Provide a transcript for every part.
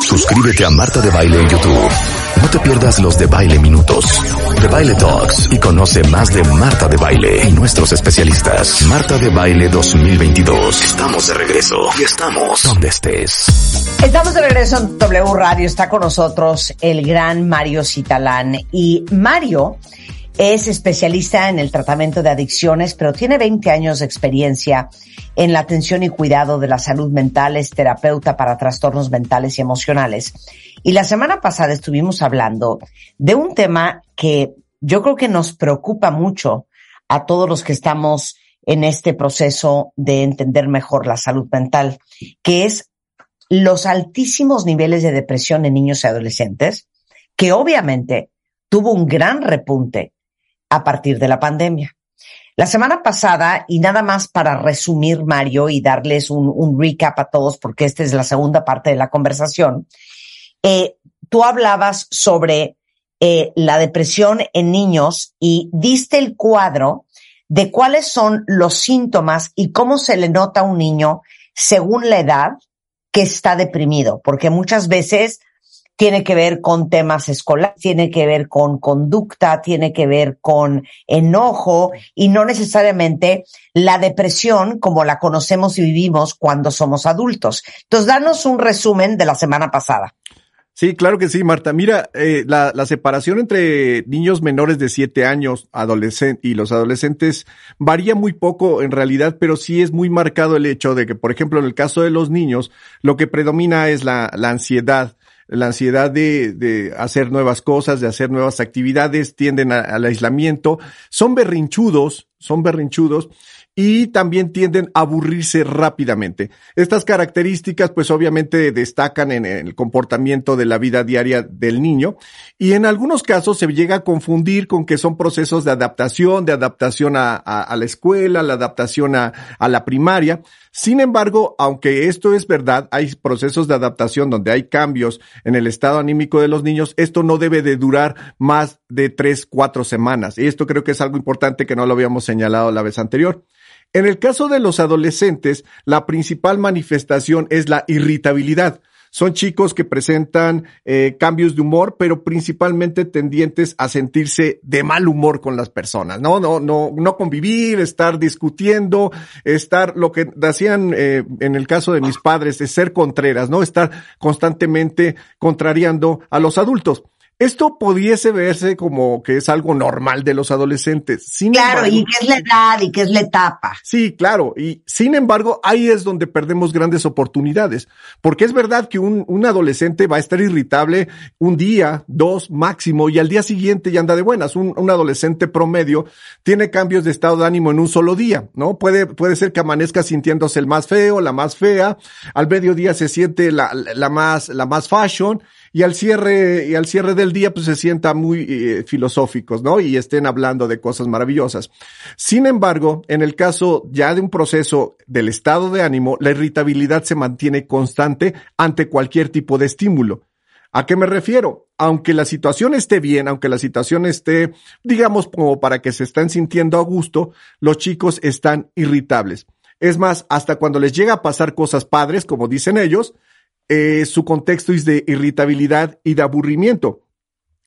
Suscríbete a Marta de Baile en YouTube. No te pierdas los de Baile Minutos, de Baile Talks y conoce más de Marta de Baile y nuestros especialistas. Marta de Baile 2022. Estamos de regreso y estamos donde estés. Estamos de regreso en W Radio. Está con nosotros el gran Mario Citalán. Y Mario es especialista en el tratamiento de adicciones, pero tiene 20 años de experiencia en la atención y cuidado de la salud mental, es terapeuta para trastornos mentales y emocionales. Y la semana pasada estuvimos hablando de un tema que yo creo que nos preocupa mucho a todos los que estamos en este proceso de entender mejor la salud mental, que es los altísimos niveles de depresión en niños y adolescentes, que obviamente tuvo un gran repunte a partir de la pandemia. La semana pasada, y nada más para resumir, Mario, y darles un recap a todos, porque esta es la segunda parte de la conversación, tú hablabas sobre la depresión en niños y diste el cuadro de cuáles son los síntomas y cómo se le nota a un niño según la edad que está deprimido, porque muchas veces tiene que ver con temas escolares, tiene que ver con conducta, tiene que ver con enojo y no necesariamente la depresión como la conocemos y vivimos cuando somos adultos. Entonces, danos un resumen de la semana pasada. Sí, claro que sí, Marta. Mira, la separación entre niños menores de 7 años y los adolescentes varía muy poco en realidad, pero sí es muy marcado el hecho de que, por ejemplo, en el caso de los niños, lo que predomina es la ansiedad. La ansiedad de hacer nuevas cosas, de hacer nuevas actividades, tienden al aislamiento, son berrinchudos y también tienden a aburrirse rápidamente. Estas características pues obviamente destacan en el comportamiento de la vida diaria del niño y en algunos casos se llega a confundir con que son procesos de adaptación a la escuela, la adaptación a la primaria. Sin embargo, aunque esto es verdad, hay procesos de adaptación donde hay cambios en el estado anímico de los niños. Esto no debe de durar más de 3-4 semanas y esto creo que es algo importante que no lo habíamos señalado la vez anterior. En el caso de los adolescentes, la principal manifestación es la irritabilidad. Son chicos que presentan cambios de humor, pero principalmente tendientes a sentirse de mal humor con las personas, ¿no? No convivir, estar discutiendo, estar lo que hacían en el caso de mis padres, de ser contreras, ¿no? Estar constantemente contrariando a los adultos. Esto pudiese verse como que es algo normal de los adolescentes. Sin embargo, y que es la edad y que es la etapa. Sí, claro. Y sin embargo, ahí es donde perdemos grandes oportunidades. Porque es verdad que un adolescente va a estar irritable un día, 2 máximo, y al día siguiente ya anda de buenas. Un adolescente promedio tiene cambios de estado de ánimo en un solo día, ¿no? Puede ser que amanezca sintiéndose el más feo, la más fea. Al mediodía se siente la más fashion. Y al cierre del día, pues se sientan muy filosóficos, ¿no? Y estén hablando de cosas maravillosas. Sin embargo, en el caso ya de un proceso del estado de ánimo, la irritabilidad se mantiene constante ante cualquier tipo de estímulo. ¿A qué me refiero? Aunque la situación esté bien, aunque la situación esté, digamos, como para que se estén sintiendo a gusto, los chicos están irritables. Es más, hasta cuando les llega a pasar cosas padres, como dicen ellos, su contexto es de irritabilidad y de aburrimiento.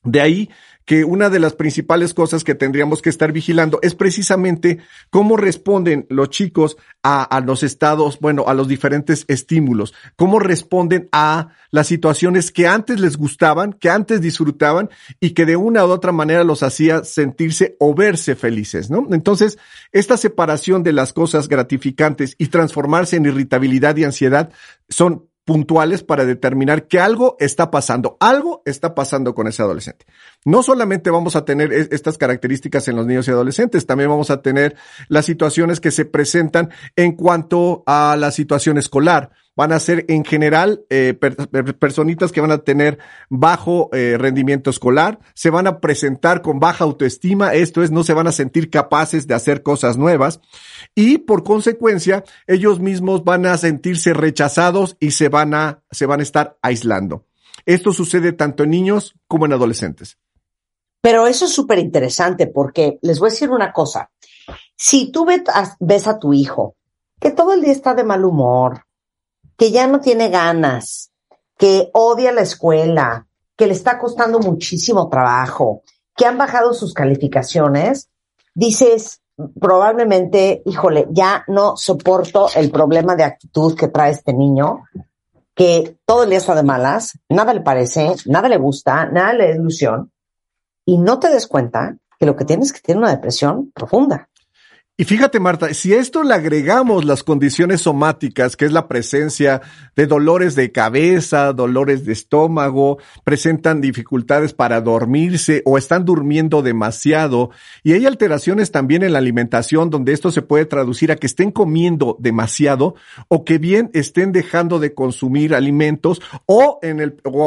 De ahí que una de las principales cosas que tendríamos que estar vigilando es precisamente cómo responden los chicos a los estados, bueno, a los diferentes estímulos, cómo responden a las situaciones que antes les gustaban, que antes disfrutaban y que de una u otra manera los hacía sentirse o verse felices, ¿no? Entonces, esta separación de las cosas gratificantes y transformarse en irritabilidad y ansiedad son puntuales para determinar que algo está pasando con ese adolescente. No solamente vamos a tener estas características en los niños y adolescentes, también vamos a tener las situaciones que se presentan en cuanto a la situación escolar, van a ser en general personitas que van a tener bajo rendimiento escolar, se van a presentar con baja autoestima, esto es, no se van a sentir capaces de hacer cosas nuevas y por consecuencia ellos mismos van a sentirse rechazados y se van a estar aislando. Esto sucede tanto en niños como en adolescentes. Pero eso es súper interesante porque les voy a decir una cosa. Si tú ves a tu hijo que todo el día está de mal humor, que ya no tiene ganas, que odia la escuela, que le está costando muchísimo trabajo, que han bajado sus calificaciones, dices probablemente, híjole, ya no soporto el problema de actitud que trae este niño, que todo el día está de malas, nada le parece, nada le gusta, nada le da ilusión, y no te des cuenta que lo que tienes es que tiene una depresión profunda. Y fíjate, Marta, si a esto le agregamos las condiciones somáticas, que es la presencia de dolores de cabeza, dolores de estómago, presentan dificultades para dormirse o están durmiendo demasiado, y hay alteraciones también en la alimentación donde esto se puede traducir a que estén comiendo demasiado o que bien estén dejando de consumir alimentos o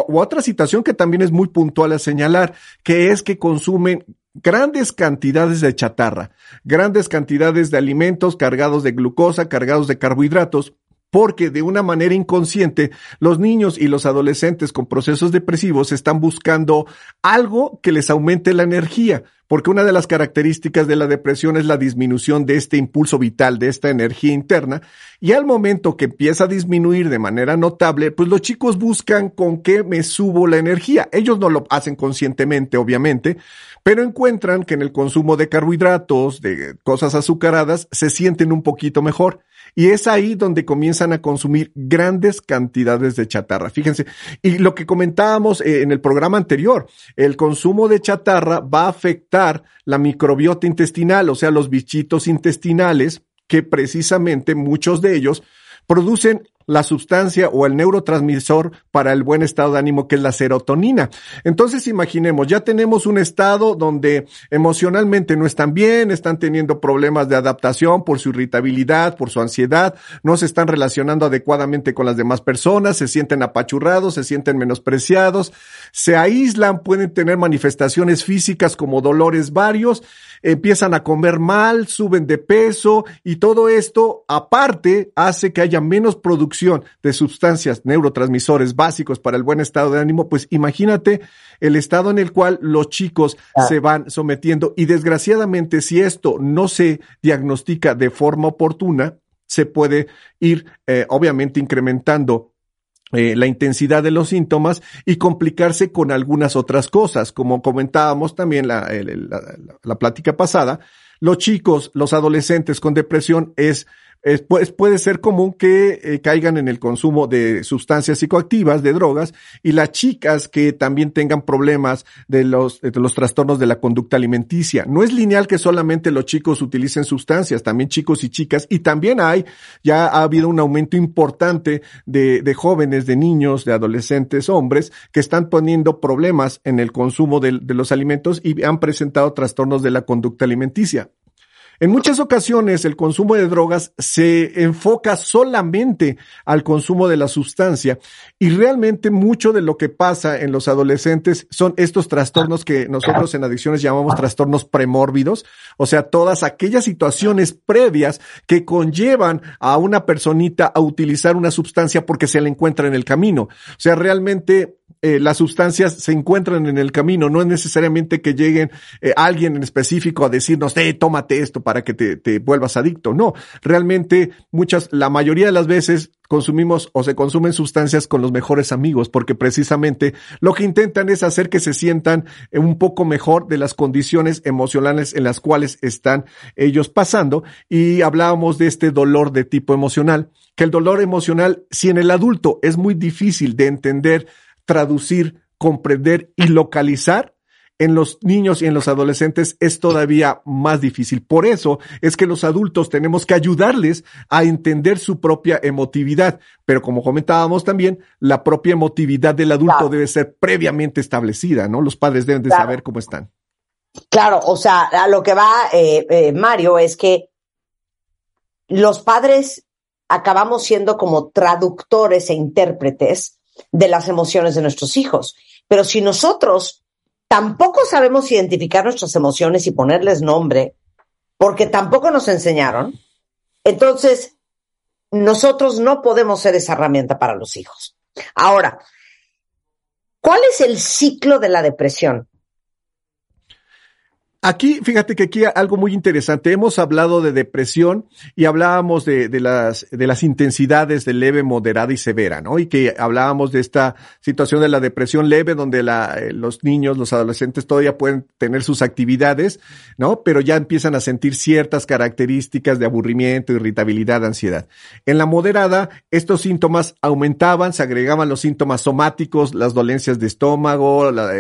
otra situación que también es muy puntual a señalar, que es que consumen grandes cantidades de chatarra, grandes cantidades de alimentos cargados de glucosa, cargados de carbohidratos, porque de una manera inconsciente los niños y los adolescentes con procesos depresivos están buscando algo que les aumente la energía, porque una de las características de la depresión es la disminución de este impulso vital, de esta energía interna, y al momento que empieza a disminuir de manera notable, pues los chicos buscan con qué me subo la energía. Ellos no lo hacen conscientemente, obviamente, pero encuentran que en el consumo de carbohidratos, de cosas azucaradas, se sienten un poquito mejor. Y es ahí donde comienzan a consumir grandes cantidades de chatarra. Fíjense, y lo que comentábamos en el programa anterior, el consumo de chatarra va a afectar la microbiota intestinal, o sea, los bichitos intestinales, que precisamente muchos de ellos producen la sustancia o el neurotransmisor para el buen estado de ánimo, que es la serotonina. Entonces, imaginemos, ya tenemos un estado donde emocionalmente no están bien, están teniendo problemas de adaptación por su irritabilidad, por su ansiedad, no se están relacionando adecuadamente con las demás personas, se sienten apachurrados, se sienten menospreciados, se aíslan, pueden tener manifestaciones físicas como dolores varios, empiezan a comer mal, suben de peso y todo esto, aparte, hace que haya menos producción de sustancias, neurotransmisores básicos para el buen estado de ánimo. Pues imagínate el estado en el cual los chicos se van sometiendo y desgraciadamente, si esto no se diagnostica de forma oportuna, se puede ir obviamente incrementando la intensidad de los síntomas y complicarse con algunas otras cosas, como comentábamos también la plática pasada. Los chicos, los adolescentes con depresión puede ser común que caigan en el consumo de sustancias psicoactivas, de drogas, y las chicas que también tengan problemas de los trastornos de la conducta alimenticia. No es lineal que solamente los chicos utilicen sustancias, también chicos y chicas, y también ha habido un aumento importante de jóvenes, de niños, de adolescentes, hombres, que están poniendo problemas en el consumo de los alimentos y han presentado trastornos de la conducta alimenticia. En muchas ocasiones el consumo de drogas se enfoca solamente al consumo de la sustancia y realmente mucho de lo que pasa en los adolescentes son estos trastornos que nosotros en adicciones llamamos trastornos premórbidos, o sea, todas aquellas situaciones previas que conllevan a una personita a utilizar una sustancia porque se la encuentra en el camino. O sea, realmente las sustancias se encuentran en el camino, no es necesariamente que lleguen alguien en específico a decirnos, tómate esto para que te vuelvas adicto. No, realmente la mayoría de las veces consumimos o se consumen sustancias con los mejores amigos, porque precisamente lo que intentan es hacer que se sientan un poco mejor de las condiciones emocionales en las cuales están ellos pasando. Y hablábamos de este dolor de tipo emocional, que el dolor emocional, si en el adulto es muy difícil de entender, traducir, comprender y localizar, en los niños y en los adolescentes es todavía más difícil. Por eso es que los adultos tenemos que ayudarles a entender su propia emotividad. Pero como comentábamos también, la propia emotividad del adulto debe ser previamente establecida, ¿no? Los padres deben de saber cómo están. Claro, o sea, a lo que va Mario es que los padres acabamos siendo como traductores e intérpretes de las emociones de nuestros hijos. Pero si nosotros tampoco sabemos identificar nuestras emociones y ponerles nombre, porque tampoco nos enseñaron, entonces nosotros no podemos ser esa herramienta para los hijos. Ahora, ¿cuál es el ciclo de la depresión? Aquí, fíjate que aquí algo muy interesante. Hemos hablado de depresión y hablábamos de las intensidades de leve, moderada y severa, ¿no? Y que hablábamos de esta situación de la depresión leve, donde los niños, los adolescentes todavía pueden tener sus actividades, ¿no? Pero ya empiezan a sentir ciertas características de aburrimiento, irritabilidad, ansiedad. En la moderada, estos síntomas aumentaban, se agregaban los síntomas somáticos, las dolencias de estómago, las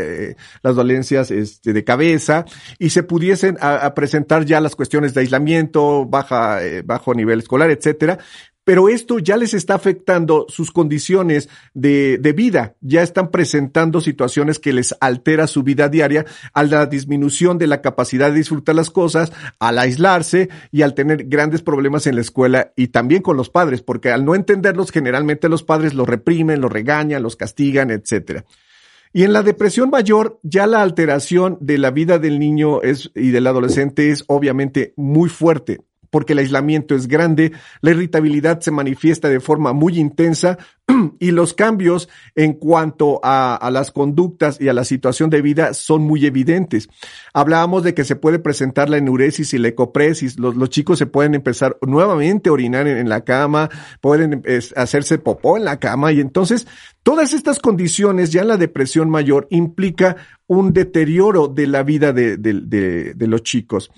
dolencias de cabeza, y se pudiesen a presentar ya las cuestiones de aislamiento, bajo nivel escolar, etcétera. Pero esto ya les está afectando sus condiciones de vida. Ya están presentando situaciones que les altera su vida diaria a la disminución de la capacidad de disfrutar las cosas, al aislarse y al tener grandes problemas en la escuela y también con los padres, porque al no entenderlos, generalmente los padres los reprimen, los regañan, los castigan, etcétera. Y en la depresión mayor, ya la alteración de la vida del niño y del adolescente es obviamente muy fuerte, porque el aislamiento es grande, la irritabilidad se manifiesta de forma muy intensa y los cambios en cuanto a las conductas y a la situación de vida son muy evidentes. Hablábamos de que se puede presentar la enuresis y la ecopresis. Los chicos se pueden empezar nuevamente a orinar en la cama, pueden hacerse popó en la cama, y entonces todas estas condiciones ya en la depresión mayor implica un deterioro de la vida de los chicos.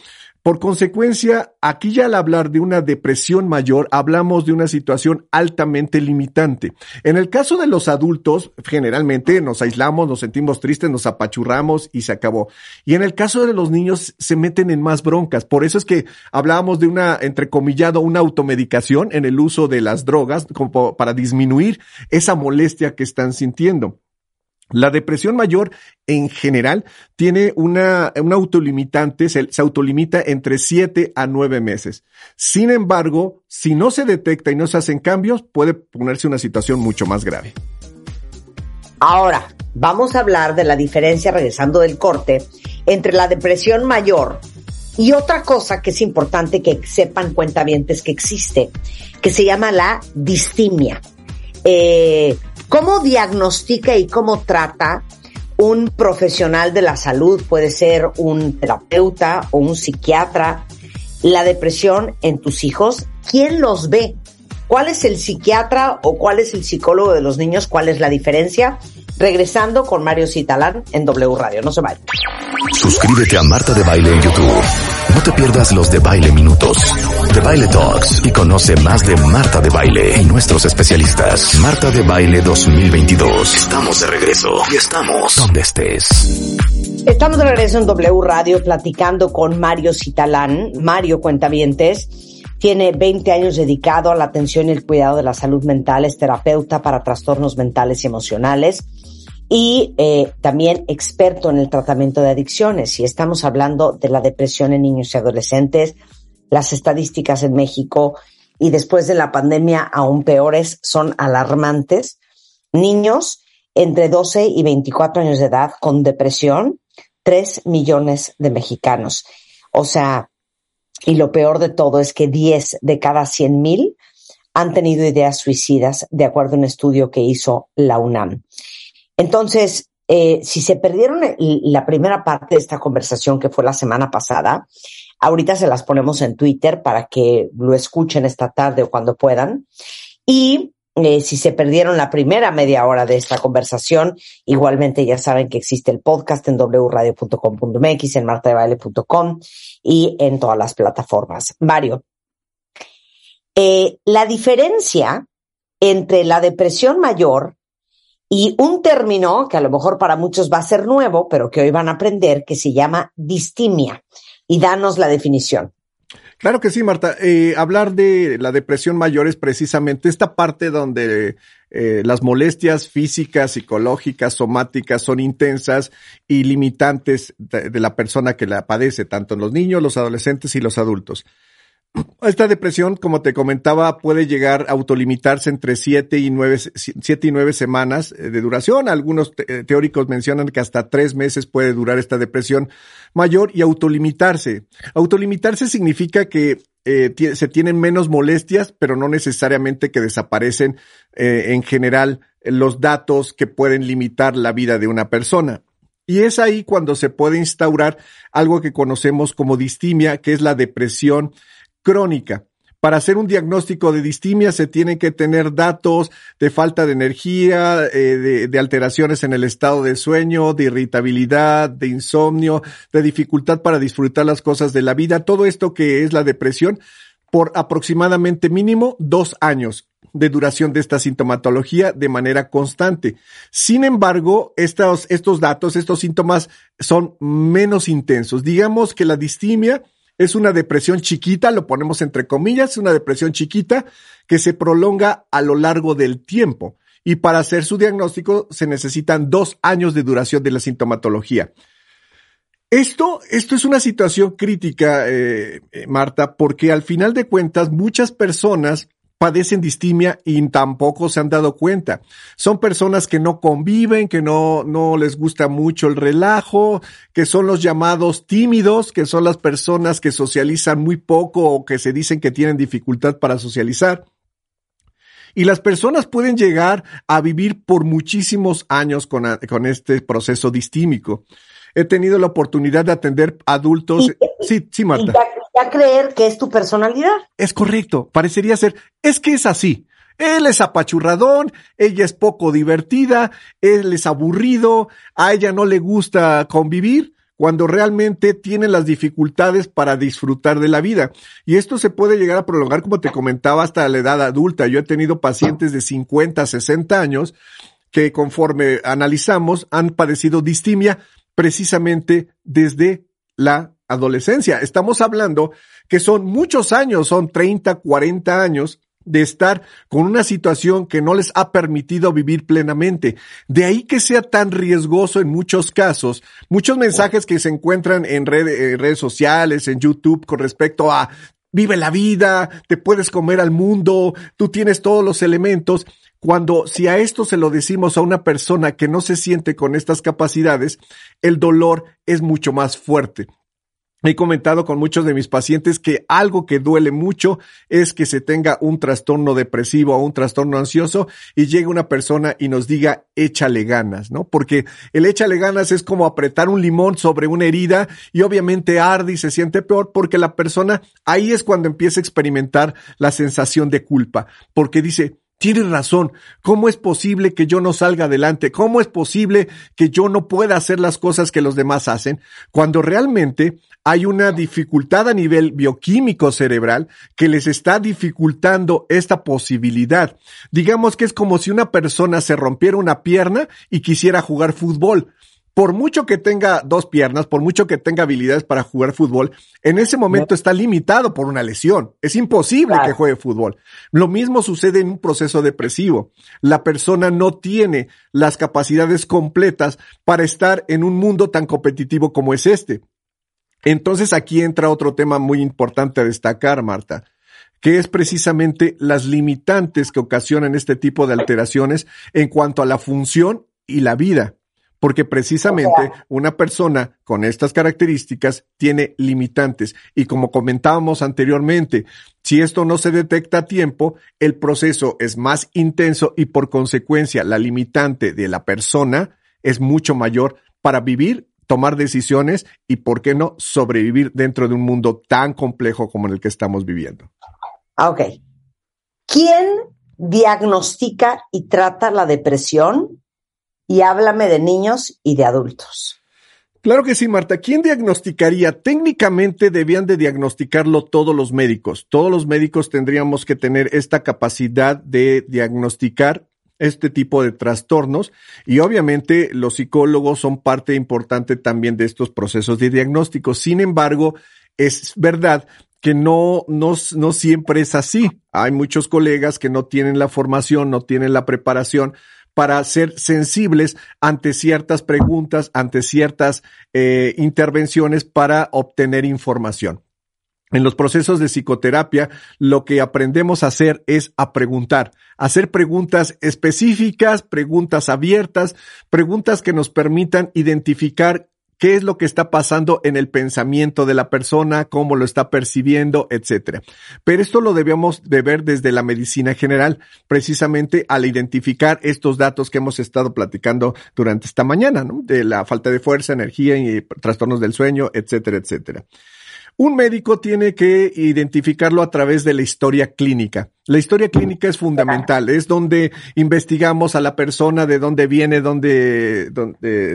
Por consecuencia, aquí ya al hablar de una depresión mayor, hablamos de una situación altamente limitante. En el caso de los adultos, generalmente nos aislamos, nos sentimos tristes, nos apachurramos y se acabó. Y en el caso de los niños, se meten en más broncas. Por eso es que hablábamos de una automedicación en el uso de las drogas como para disminuir esa molestia que están sintiendo. La depresión mayor, en general, tiene una autolimitante, se autolimita entre 7 a 9 meses. Sin embargo, si no se detecta y no se hacen cambios, puede ponerse una situación mucho más grave. Ahora, vamos a hablar de la diferencia, regresando del corte, entre la depresión mayor y otra cosa que es importante que sepan, cuentavientes, que existe, que se llama la distimia. ¿Cómo diagnostica y cómo trata un profesional de la salud, puede ser un terapeuta o un psiquiatra, la depresión en tus hijos? ¿Quién los ve? ¿Cuál es el psiquiatra o cuál es el psicólogo de los niños? ¿Cuál es la diferencia? Regresando con Mario Citalán en W Radio. No se vayan. Suscríbete a Marta de Baile en YouTube. No te pierdas los de Baile Minutos, de Baile Talks, y conoce más de Marta de Baile y nuestros especialistas. Marta de Baile 2022. Estamos de regreso y estamos donde estés. Estamos de regreso en W Radio platicando con Mario Citalán. Mario, cuentavientes, tiene 20 años dedicado a la atención y el cuidado de la salud mental, es terapeuta para trastornos mentales y emocionales y también experto en el tratamiento de adicciones. Y estamos hablando de la depresión en niños y adolescentes, las estadísticas en México y después de la pandemia aún peores, son alarmantes. Niños entre 12 y 24 años de edad con depresión, 3 millones de mexicanos. O sea, y lo peor de todo es que 10 de cada 100,000 han tenido ideas suicidas, de acuerdo a un estudio que hizo la UNAM. Entonces, si se perdieron la primera parte de esta conversación, que fue la semana pasada, ahorita se las ponemos en Twitter para que lo escuchen esta tarde o cuando puedan. Y si se perdieron la primera media hora de esta conversación, igualmente ya saben que existe el podcast en wradio.com.mx, en martadebaile.com y en todas las plataformas. Mario, la diferencia entre la depresión mayor y un término que a lo mejor para muchos va a ser nuevo, pero que hoy van a aprender, que se llama distimia. Y danos la definición. Claro que sí, Marta. Hablar de la depresión mayor es precisamente esta parte donde las molestias físicas, psicológicas, somáticas son intensas y limitantes de la persona que la padece, tanto en los niños, los adolescentes y los adultos. Esta depresión, como te comentaba, puede llegar a autolimitarse entre 7 y 9 semanas de duración. Algunos teóricos mencionan que hasta 3 meses puede durar esta depresión mayor y autolimitarse. Autolimitarse significa que se tienen menos molestias, pero no necesariamente que desaparecen en general los datos que pueden limitar la vida de una persona. Y es ahí cuando se puede instaurar algo que conocemos como distimia, que es la depresión crónica. Para hacer un diagnóstico de distimia se tienen que tener datos de falta de energía, de alteraciones en el estado de sueño, de irritabilidad, de insomnio, de dificultad para disfrutar las cosas de la vida. Todo esto que es la depresión por aproximadamente mínimo 2 años de duración de esta sintomatología de manera constante. Sin embargo, estos síntomas son menos intensos. Digamos que la distimia es una depresión chiquita, lo ponemos entre comillas, una depresión chiquita que se prolonga a lo largo del tiempo. Y para hacer su diagnóstico se necesitan 2 años de duración de la sintomatología. Esto es una situación crítica, Marta, porque al final de cuentas muchas personas padecen distimia y tampoco se han dado cuenta. Son personas que no conviven, que no les gusta mucho el relajo, que son los llamados tímidos, que son las personas que socializan muy poco o que se dicen que tienen dificultad para socializar. Y las personas pueden llegar a vivir por muchísimos años con este proceso distímico. He tenido la oportunidad de atender adultos. Sí, Marta. A creer que es tu personalidad. Es correcto, parecería ser, es que es así. Él es apachurradón, ella es poco divertida, él es aburrido, a ella no le gusta convivir, cuando realmente tiene las dificultades para disfrutar de la vida. Y esto se puede llegar a prolongar, como te comentaba, hasta la edad adulta. Yo he tenido pacientes de 50, 60 años que conforme analizamos han padecido distimia precisamente desde la adolescencia. Estamos hablando que son muchos años, son 30, 40 años de estar con una situación que no les ha permitido vivir plenamente. De ahí que sea tan riesgoso en muchos casos. Muchos mensajes que se encuentran en redes sociales, en YouTube, con respecto a vive la vida, te puedes comer al mundo, tú tienes todos los elementos. Cuando si a esto se lo decimos a una persona que no se siente con estas capacidades, el dolor es mucho más fuerte. He comentado con muchos de mis pacientes que algo que duele mucho es que se tenga un trastorno depresivo o un trastorno ansioso y llegue una persona y nos diga échale ganas, ¿no? Porque el échale ganas es como apretar un limón sobre una herida y obviamente arde y se siente peor porque la persona ahí es cuando empieza a experimentar la sensación de culpa porque dice, tienes razón, ¿cómo es posible que yo no salga adelante? ¿Cómo es posible que yo no pueda hacer las cosas que los demás hacen? Cuando realmente hay una dificultad a nivel bioquímico cerebral que les está dificultando esta posibilidad. Digamos que es como si una persona se rompiera una pierna y quisiera jugar fútbol. Por mucho que tenga 2 piernas, por mucho que tenga habilidades para jugar fútbol, en ese momento está limitado por una lesión. Es imposible que juegue fútbol. Lo mismo sucede en un proceso depresivo. La persona no tiene las capacidades completas para estar en un mundo tan competitivo como es este. Entonces aquí entra otro tema muy importante a destacar, Marta, que es precisamente las limitantes que ocasionan este tipo de alteraciones en cuanto a la función y la vida, porque precisamente una persona con estas características tiene limitantes y como comentábamos anteriormente, si esto no se detecta a tiempo, el proceso es más intenso y por consecuencia la limitante de la persona es mucho mayor para vivir, tomar decisiones y, ¿por qué no?, sobrevivir dentro de un mundo tan complejo como en el que estamos viviendo. Ok. ¿Quién diagnostica y trata la depresión? Y háblame de niños y de adultos. Claro que sí, Marta. ¿Quién diagnosticaría? Técnicamente debían de diagnosticarlo todos los médicos. Todos los médicos tendríamos que tener esta capacidad de diagnosticar este tipo de trastornos y obviamente los psicólogos son parte importante también de estos procesos de diagnóstico. Sin embargo, es verdad que no siempre es así. Hay muchos colegas que no tienen la formación, no tienen la preparación para ser sensibles ante ciertas preguntas, ante ciertas intervenciones para obtener información. En los procesos de psicoterapia, lo que aprendemos a hacer es a preguntar, hacer preguntas específicas, preguntas abiertas, preguntas que nos permitan identificar qué es lo que está pasando en el pensamiento de la persona, cómo lo está percibiendo, etcétera. Pero esto lo debemos de ver desde la medicina general, precisamente al identificar estos datos que hemos estado platicando durante esta mañana, ¿no? De la falta de fuerza, energía y trastornos del sueño, etcétera, etcétera. Un médico tiene que identificarlo a través de la historia clínica. La historia clínica es fundamental, es donde investigamos a la persona, de dónde viene, dónde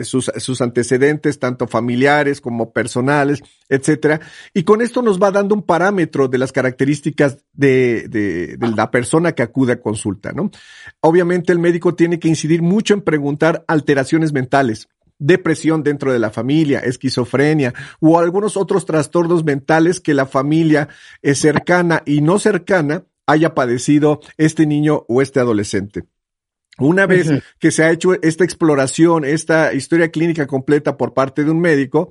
sus antecedentes, tanto familiares como personales, etcétera. Y con esto nos va dando un parámetro de las características de la persona que acude a consulta, ¿no? Obviamente el médico tiene que incidir mucho en preguntar alteraciones mentales, depresión dentro de la familia, esquizofrenia o algunos otros trastornos mentales que la familia cercana y no cercana haya padecido este niño o este adolescente. Una vez que se ha hecho esta exploración, esta historia clínica completa por parte de un médico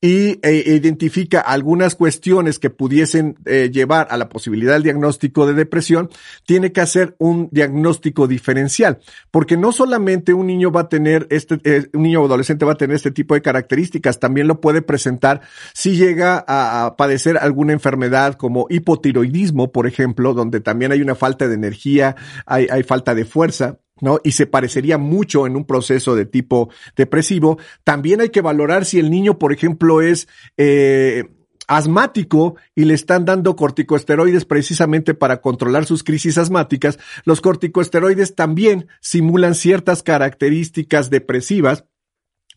y identifica algunas cuestiones que pudiesen llevar a la posibilidad del diagnóstico de depresión, tiene que hacer un diagnóstico diferencial, porque no solamente un niño va a tener un niño o adolescente va a tener este tipo de características, también lo puede presentar si llega a padecer alguna enfermedad como hipotiroidismo, por ejemplo, donde también hay una falta de energía, hay falta de fuerza, ¿no? Y se parecería mucho en un proceso de tipo depresivo. También hay que valorar si el niño, por ejemplo, es asmático y le están dando corticosteroides precisamente para controlar sus crisis asmáticas. Los corticosteroides también simulan ciertas características depresivas.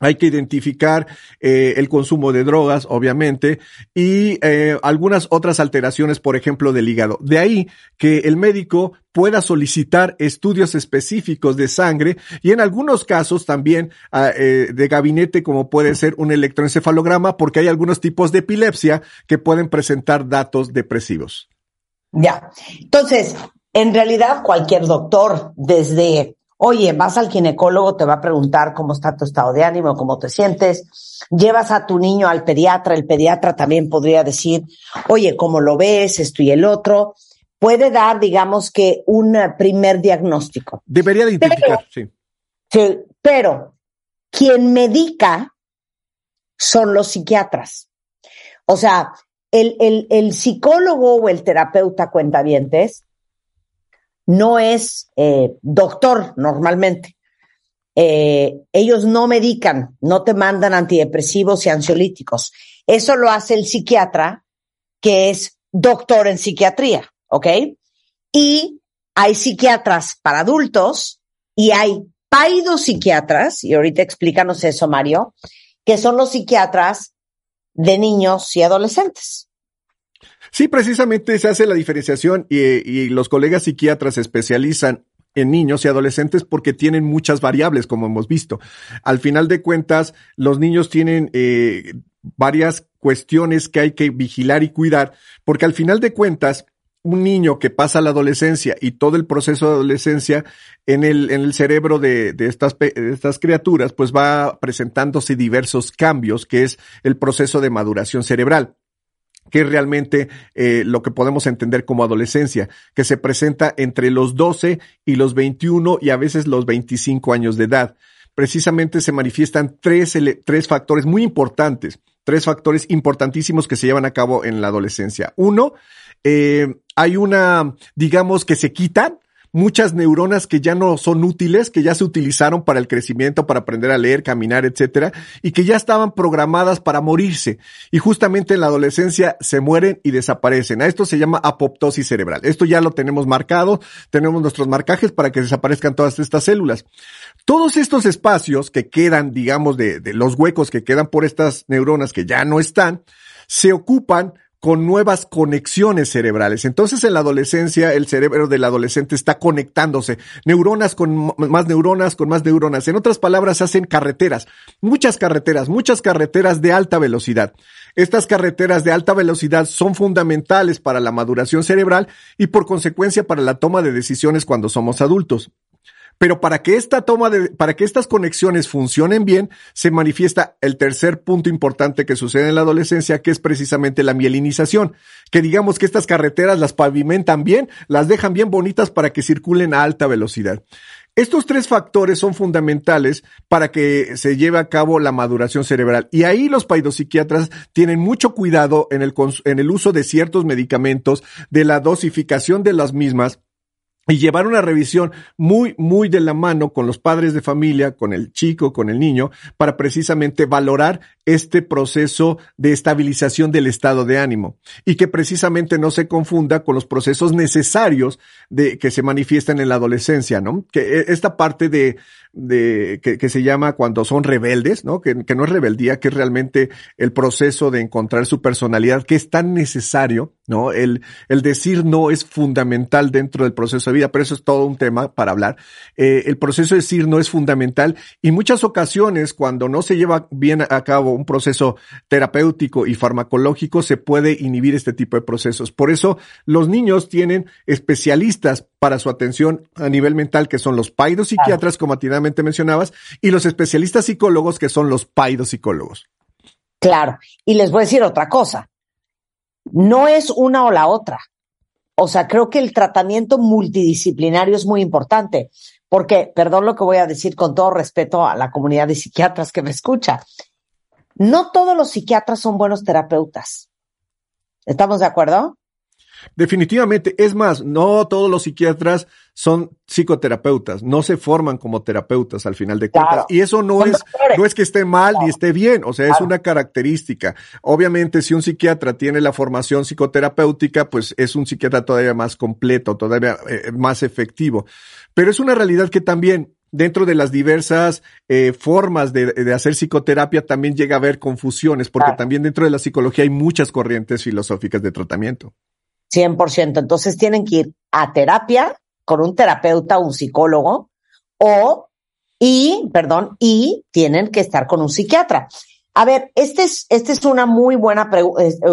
Hay que identificar el consumo de drogas, obviamente, y algunas otras alteraciones, por ejemplo, del hígado. De ahí que el médico pueda solicitar estudios específicos de sangre y en algunos casos también de gabinete, como puede ser un electroencefalograma, porque hay algunos tipos de epilepsia que pueden presentar datos depresivos. Ya. Entonces, en realidad, cualquier doctor desde... Oye, vas al ginecólogo, te va a preguntar cómo está tu estado de ánimo, cómo te sientes. Llevas a tu niño al pediatra, el pediatra también podría decir, oye, ¿cómo lo ves? Esto y el otro. Puede dar, digamos, que un primer diagnóstico. Debería de identificar, sí. Sí, pero quien medica son los psiquiatras. O sea, el psicólogo o el terapeuta cuentavientes no es doctor normalmente. Ellos no medican, no te mandan antidepresivos y ansiolíticos. Eso lo hace el psiquiatra, que es doctor en psiquiatría, ¿ok? Y hay psiquiatras para adultos y hay paidopsiquiatras, y ahorita explícanos eso, Mario, que son los psiquiatras de niños y adolescentes. Sí, precisamente se hace la diferenciación y los colegas psiquiatras se especializan en niños y adolescentes porque tienen muchas variables, como hemos visto. Al final de cuentas, los niños tienen varias cuestiones que hay que vigilar y cuidar, porque al final de cuentas, un niño que pasa la adolescencia y todo el proceso de adolescencia en el cerebro de estas criaturas, pues va presentándose diversos cambios, que es el proceso de maduración cerebral, que es realmente lo que podemos entender como adolescencia, que se presenta entre los 12 y los 21 y a veces los 25 años de edad. Precisamente se manifiestan tres factores muy importantes, tres factores importantísimos que se llevan a cabo en la adolescencia. Uno, hay una, digamos, que se quitan muchas neuronas que ya no son útiles, que ya se utilizaron para el crecimiento, para aprender a leer, caminar, etcétera, y que ya estaban programadas para morirse. Y justamente en la adolescencia se mueren y desaparecen. A esto se llama apoptosis cerebral. Esto ya lo tenemos marcado, tenemos nuestros marcajes para que desaparezcan todas estas células. Todos estos espacios que quedan, digamos, de los huecos que quedan por estas neuronas que ya no están, se ocupan con nuevas conexiones cerebrales. Entonces, en la adolescencia, el cerebro del adolescente está conectándose. Neuronas con más neuronas, con más neuronas. En otras palabras, hacen carreteras. Muchas carreteras de alta velocidad. Estas carreteras de alta velocidad son fundamentales para la maduración cerebral y, por consecuencia, para la toma de decisiones cuando somos adultos. Pero para que estas conexiones funcionen bien, se manifiesta el tercer punto importante que sucede en la adolescencia, que es precisamente la mielinización. Que digamos que estas carreteras las pavimentan bien, las dejan bien bonitas para que circulen a alta velocidad. Estos tres factores son fundamentales para que se lleve a cabo la maduración cerebral. Y ahí los paidopsiquiatras tienen mucho cuidado en el uso de ciertos medicamentos, de la dosificación de las mismas, y llevar una revisión muy, muy de la mano con los padres de familia, con el chico, con el niño, para precisamente valorar este proceso de estabilización del estado de ánimo y que precisamente no se confunda con los procesos necesarios que se manifiestan en la adolescencia, ¿no? Que esta parte que se llama cuando son rebeldes, ¿no? Que no es rebeldía, que es realmente el proceso de encontrar su personalidad, que es tan necesario, ¿no? El decir no es fundamental dentro del proceso de vida, pero eso es todo un tema para hablar. El proceso de decir no es fundamental y en muchas ocasiones cuando no se lleva bien a cabo un proceso terapéutico y farmacológico se puede inhibir este tipo de procesos. Por eso los niños tienen especialistas para su atención a nivel mental, que son los paidopsiquiatras, como atinadamente mencionabas, y los especialistas psicólogos, que son los paidopsicólogos. Claro, y les voy a decir otra cosa. No es una o la otra. O sea, creo que el tratamiento multidisciplinario es muy importante, porque, perdón lo que voy a decir con todo respeto a la comunidad de psiquiatras que me escucha, no todos los psiquiatras son buenos terapeutas. ¿Estamos de acuerdo? Definitivamente, es más, no todos los psiquiatras son psicoterapeutas, no se forman como terapeutas al final de cuentas, claro. Y eso no es que esté mal, claro, ni esté bien, o sea, claro, es una característica. Obviamente, si un psiquiatra tiene la formación psicoterapéutica, pues es un psiquiatra todavía más completo, todavía más efectivo, pero es una realidad que también dentro de las diversas formas de hacer psicoterapia también llega a haber confusiones, porque claro, también dentro de la psicología hay muchas corrientes filosóficas de tratamiento. 100%. Entonces tienen que ir a terapia con un terapeuta o un psicólogo y tienen que estar con un psiquiatra. A ver, este es una muy buena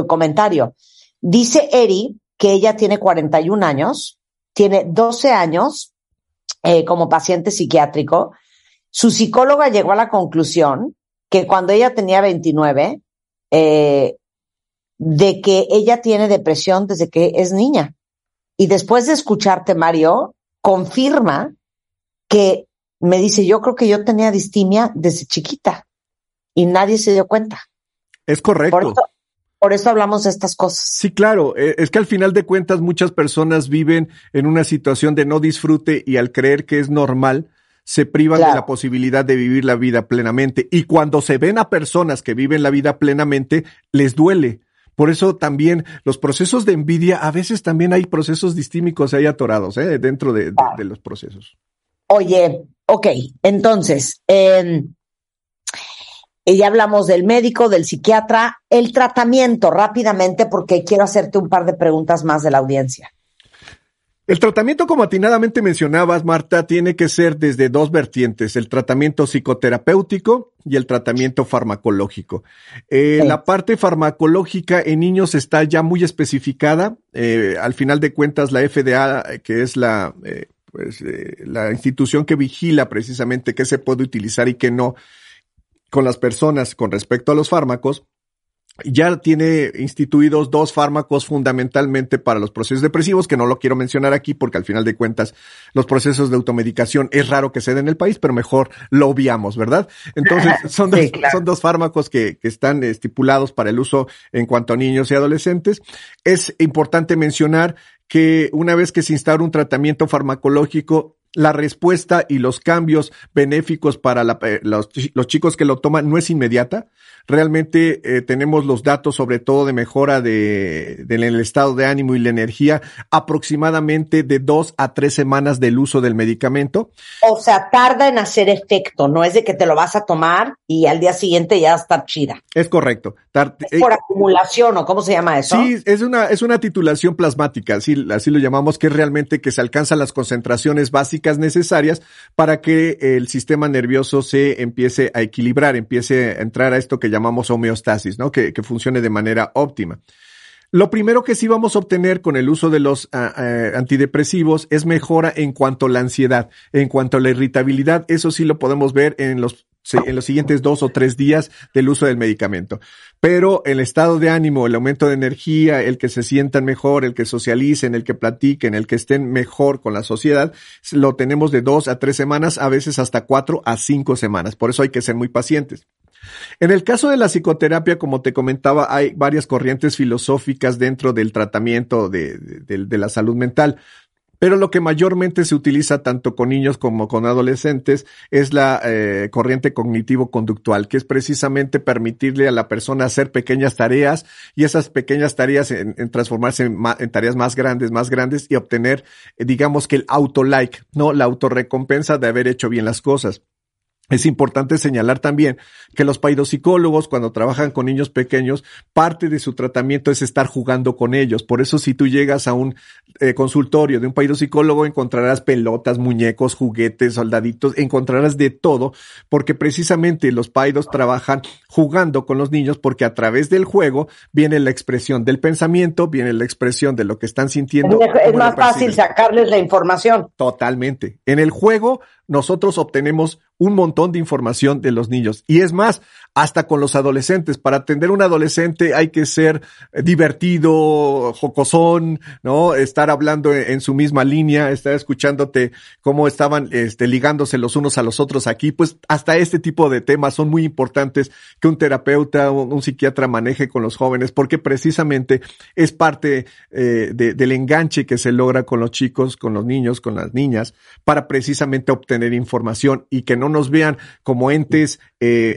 comentario. Dice Eri que ella tiene 41 años, tiene 12 años como paciente psiquiátrico. Su psicóloga llegó a la conclusión que cuando ella tenía 29, de que ella tiene depresión desde que es niña. Y después de escucharte, Mario, confirma que me dice, yo creo que yo tenía distimia desde chiquita y nadie se dio cuenta. Es correcto. Por eso hablamos de estas cosas. Sí, claro. Es que al final de cuentas muchas personas viven en una situación de no disfrute y al creer que es normal, se privan, claro, de la posibilidad de vivir la vida plenamente. Y cuando se ven a personas que viven la vida plenamente, les duele. Por eso también los procesos de envidia, a veces también hay procesos distímicos ahí atorados dentro de los procesos. Oye, ok, entonces, ya hablamos del médico, del psiquiatra, el tratamiento rápidamente porque quiero hacerte un par de preguntas más de la audiencia. El tratamiento, como atinadamente mencionabas, Marta, tiene que ser desde dos vertientes, el tratamiento psicoterapéutico y el tratamiento farmacológico. La parte farmacológica en niños está ya muy especificada. Al final de cuentas, la FDA, que es la institución que vigila precisamente qué se puede utilizar y qué no con las personas con respecto a los fármacos, ya tiene instituidos dos fármacos fundamentalmente para los procesos depresivos, que no lo quiero mencionar aquí porque al final de cuentas los procesos de automedicación es raro que se den en el país, pero mejor lo obviamos, ¿verdad? Entonces son dos fármacos que están estipulados para el uso en cuanto a niños y adolescentes. Es importante mencionar que una vez que se instaura un tratamiento farmacológico, la respuesta y los cambios benéficos para los chicos que lo toman no es inmediata. Realmente tenemos los datos sobre todo de mejora del estado de ánimo y la energía aproximadamente de 2 a 3 semanas del uso del medicamento. O sea, tarda en hacer efecto, no es de que te lo vas a tomar y al día siguiente ya va a estar chida. Es correcto. ¿Es por acumulación o cómo se llama eso? Sí, es una titulación plasmática, así lo llamamos, que es realmente que se alcanzan las concentraciones básicas necesarias para que el sistema nervioso se empiece a equilibrar, empiece a entrar a esto que llamamos homeostasis, ¿no? Que funcione de manera óptima. Lo primero que sí vamos a obtener con el uso de los antidepresivos es mejora en cuanto a la ansiedad, en cuanto a la irritabilidad. Eso sí lo podemos ver en los siguientes 2 o 3 días del uso del medicamento. Pero el estado de ánimo, el aumento de energía, el que se sientan mejor, el que socialicen, el que platiquen, el que estén mejor con la sociedad, lo tenemos de 2 a 3 semanas, a veces hasta 4 a 5 semanas. Por eso hay que ser muy pacientes. En el caso de la psicoterapia, como te comentaba, hay varias corrientes filosóficas dentro del tratamiento de la salud mental. Pero lo que mayormente se utiliza tanto con niños como con adolescentes es la corriente cognitivo-conductual, que es precisamente permitirle a la persona hacer pequeñas tareas y esas pequeñas tareas en transformarse en tareas más grandes y obtener, digamos que el auto-like, ¿no? La autorrecompensa de haber hecho bien las cosas. Es importante señalar también que los psicólogos, cuando trabajan con niños pequeños, parte de su tratamiento es estar jugando con ellos. Por eso, si tú llegas a un consultorio de un psicólogo, encontrarás pelotas, muñecos, juguetes, soldaditos, encontrarás de todo, porque precisamente los paidos trabajan jugando con los niños, porque a través del juego viene la expresión del pensamiento, viene la expresión de lo que están sintiendo. Es más fácil sacarles la información. Totalmente. En el juego, nosotros obtenemos un montón de información de los niños. Y es más, hasta con los adolescentes. Para atender a un adolescente hay que ser divertido, jocosón, ¿no? Estar hablando en su misma línea, estar escuchándote cómo estaban ligándose los unos a los otros aquí. Pues hasta este tipo de temas son muy importantes que un terapeuta o un psiquiatra maneje con los jóvenes, porque precisamente es parte del enganche que se logra con los chicos, con los niños, con las niñas, para precisamente obtener información y que no nos vean como entes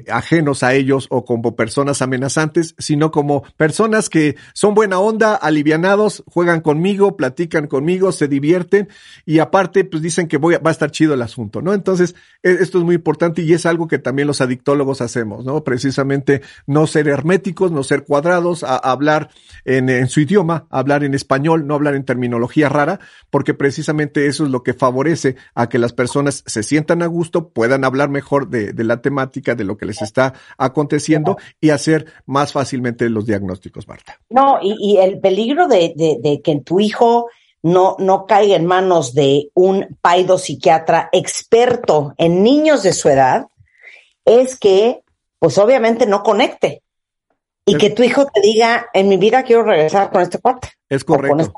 ajenos a ellos o como personas amenazantes, sino como personas que son buena onda, alivianados, juegan conmigo, platican conmigo, se divierten y aparte pues dicen que va a estar chido el asunto, ¿no? Entonces, esto es muy importante y es algo que también los adictólogos hacemos, ¿no? Precisamente no ser herméticos, no ser cuadrados, a hablar en su idioma, hablar en español, no hablar en terminología rara, porque precisamente eso es lo que favorece a que las personas se sientan a gusto, puedan hablar mejor de la temática, de lo que les está aconteciendo y hacer más fácilmente los diagnósticos, Marta. No, y el peligro de que tu hijo no caiga en manos de un psiquiatra experto en niños de su edad es que, pues obviamente no conecte y que tu hijo te diga, en mi vida quiero regresar con este cuate. Es correcto.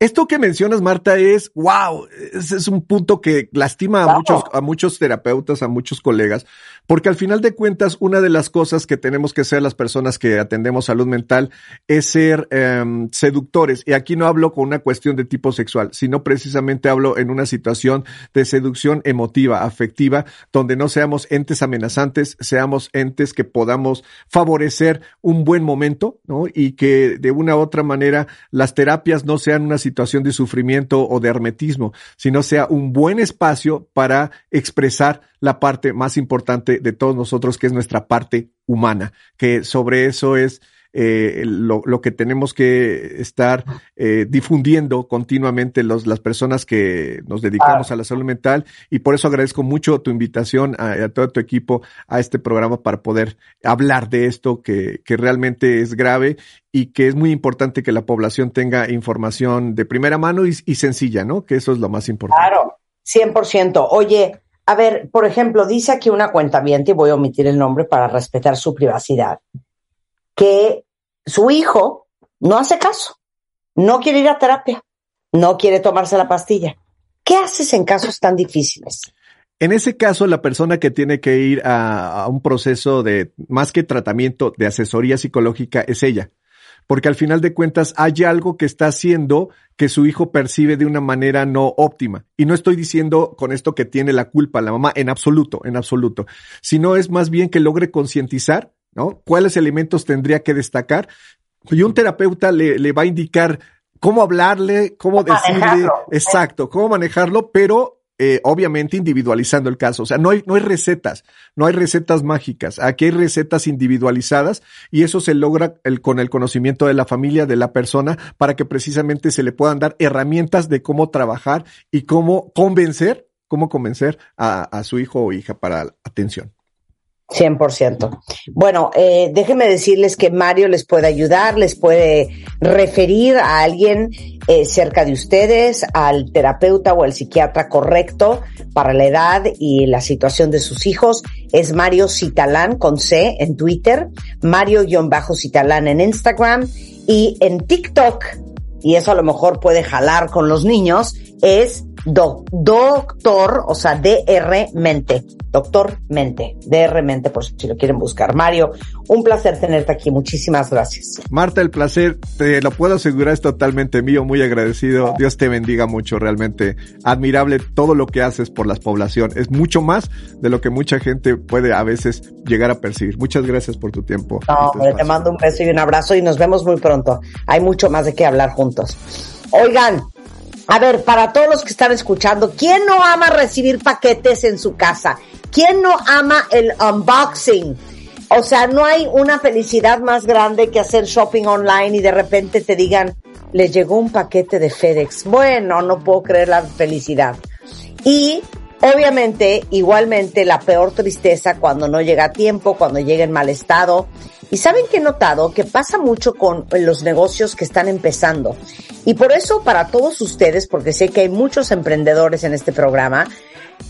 Esto que mencionas, Marta, es wow, es un punto que lastima a muchos terapeutas, a muchos colegas, porque al final de cuentas una de las cosas que tenemos que ser las personas que atendemos salud mental es ser seductores, y aquí no hablo con una cuestión de tipo sexual, sino precisamente hablo en una situación de seducción emotiva, afectiva, donde no seamos entes amenazantes, seamos entes que podamos favorecer un buen momento, ¿no? Y que de una u otra manera las terapias no sean una situación de sufrimiento o de hermetismo, sino sea un buen espacio para expresar la parte más importante de todos nosotros, que es nuestra parte humana, que sobre eso es lo que tenemos que estar difundiendo continuamente las personas que nos dedicamos a la salud mental, y por eso agradezco mucho tu invitación a todo tu equipo a este programa para poder hablar de esto que realmente es grave y que es muy importante que la población tenga información de primera mano y sencilla, ¿no? Que eso es lo más importante. Claro, 100%. Oye, a ver, por ejemplo, dice aquí una cuentaviente, y voy a omitir el nombre para respetar su privacidad, que su hijo no hace caso, no quiere ir a terapia, no quiere tomarse la pastilla. ¿Qué haces en casos tan difíciles? En ese caso, la persona que tiene que ir a un proceso de, más que tratamiento, de asesoría psicológica es ella. Porque al final de cuentas hay algo que está haciendo que su hijo percibe de una manera no óptima. Y no estoy diciendo con esto que tiene la culpa la mamá, en absoluto. Sino es más bien que logre concientizar, ¿no? ¿Cuáles elementos tendría que destacar? Y un terapeuta le va a indicar cómo hablarle, cómo decirle, manejarlo. Exacto, cómo manejarlo, pero obviamente individualizando el caso. O sea, no hay recetas mágicas. Aquí hay recetas individualizadas y eso se logra con el conocimiento de la familia, de la persona, para que precisamente se le puedan dar herramientas de cómo trabajar y cómo convencer a su hijo o hija para atención. 100%. Bueno, déjenme decirles que Mario les puede ayudar, les puede referir a alguien cerca de ustedes, al terapeuta o al psiquiatra correcto para la edad y la situación de sus hijos. Es Mario Citalán con C en Twitter, Mario-Citalán en Instagram y en TikTok, y eso a lo mejor puede jalar con los niños, es Doctor, o sea, DR Mente, Doctor Mente, DR Mente, por si lo quieren buscar. Mario, un placer tenerte aquí, muchísimas gracias. Marta, el placer, te lo puedo asegurar, es totalmente mío, muy agradecido. Dios te bendiga mucho, realmente admirable todo lo que haces por la población, es mucho más de lo que mucha gente puede a veces llegar a percibir. Muchas gracias por tu tiempo. No, te mando un beso y un abrazo y nos vemos muy pronto, hay mucho más de qué hablar juntos. Oigan, a ver, para todos los que están escuchando, ¿quién no ama recibir paquetes en su casa? ¿Quién no ama el unboxing? O sea, no hay una felicidad más grande que hacer shopping online y de repente te digan, le llegó un paquete de FedEx. Bueno, no puedo creer la felicidad. Y obviamente, igualmente, la peor tristeza cuando no llega a tiempo, cuando llega en mal estado. Y ¿saben qué he notado? Que pasa mucho con los negocios que están empezando. Y por eso, para todos ustedes, porque sé que hay muchos emprendedores en este programa,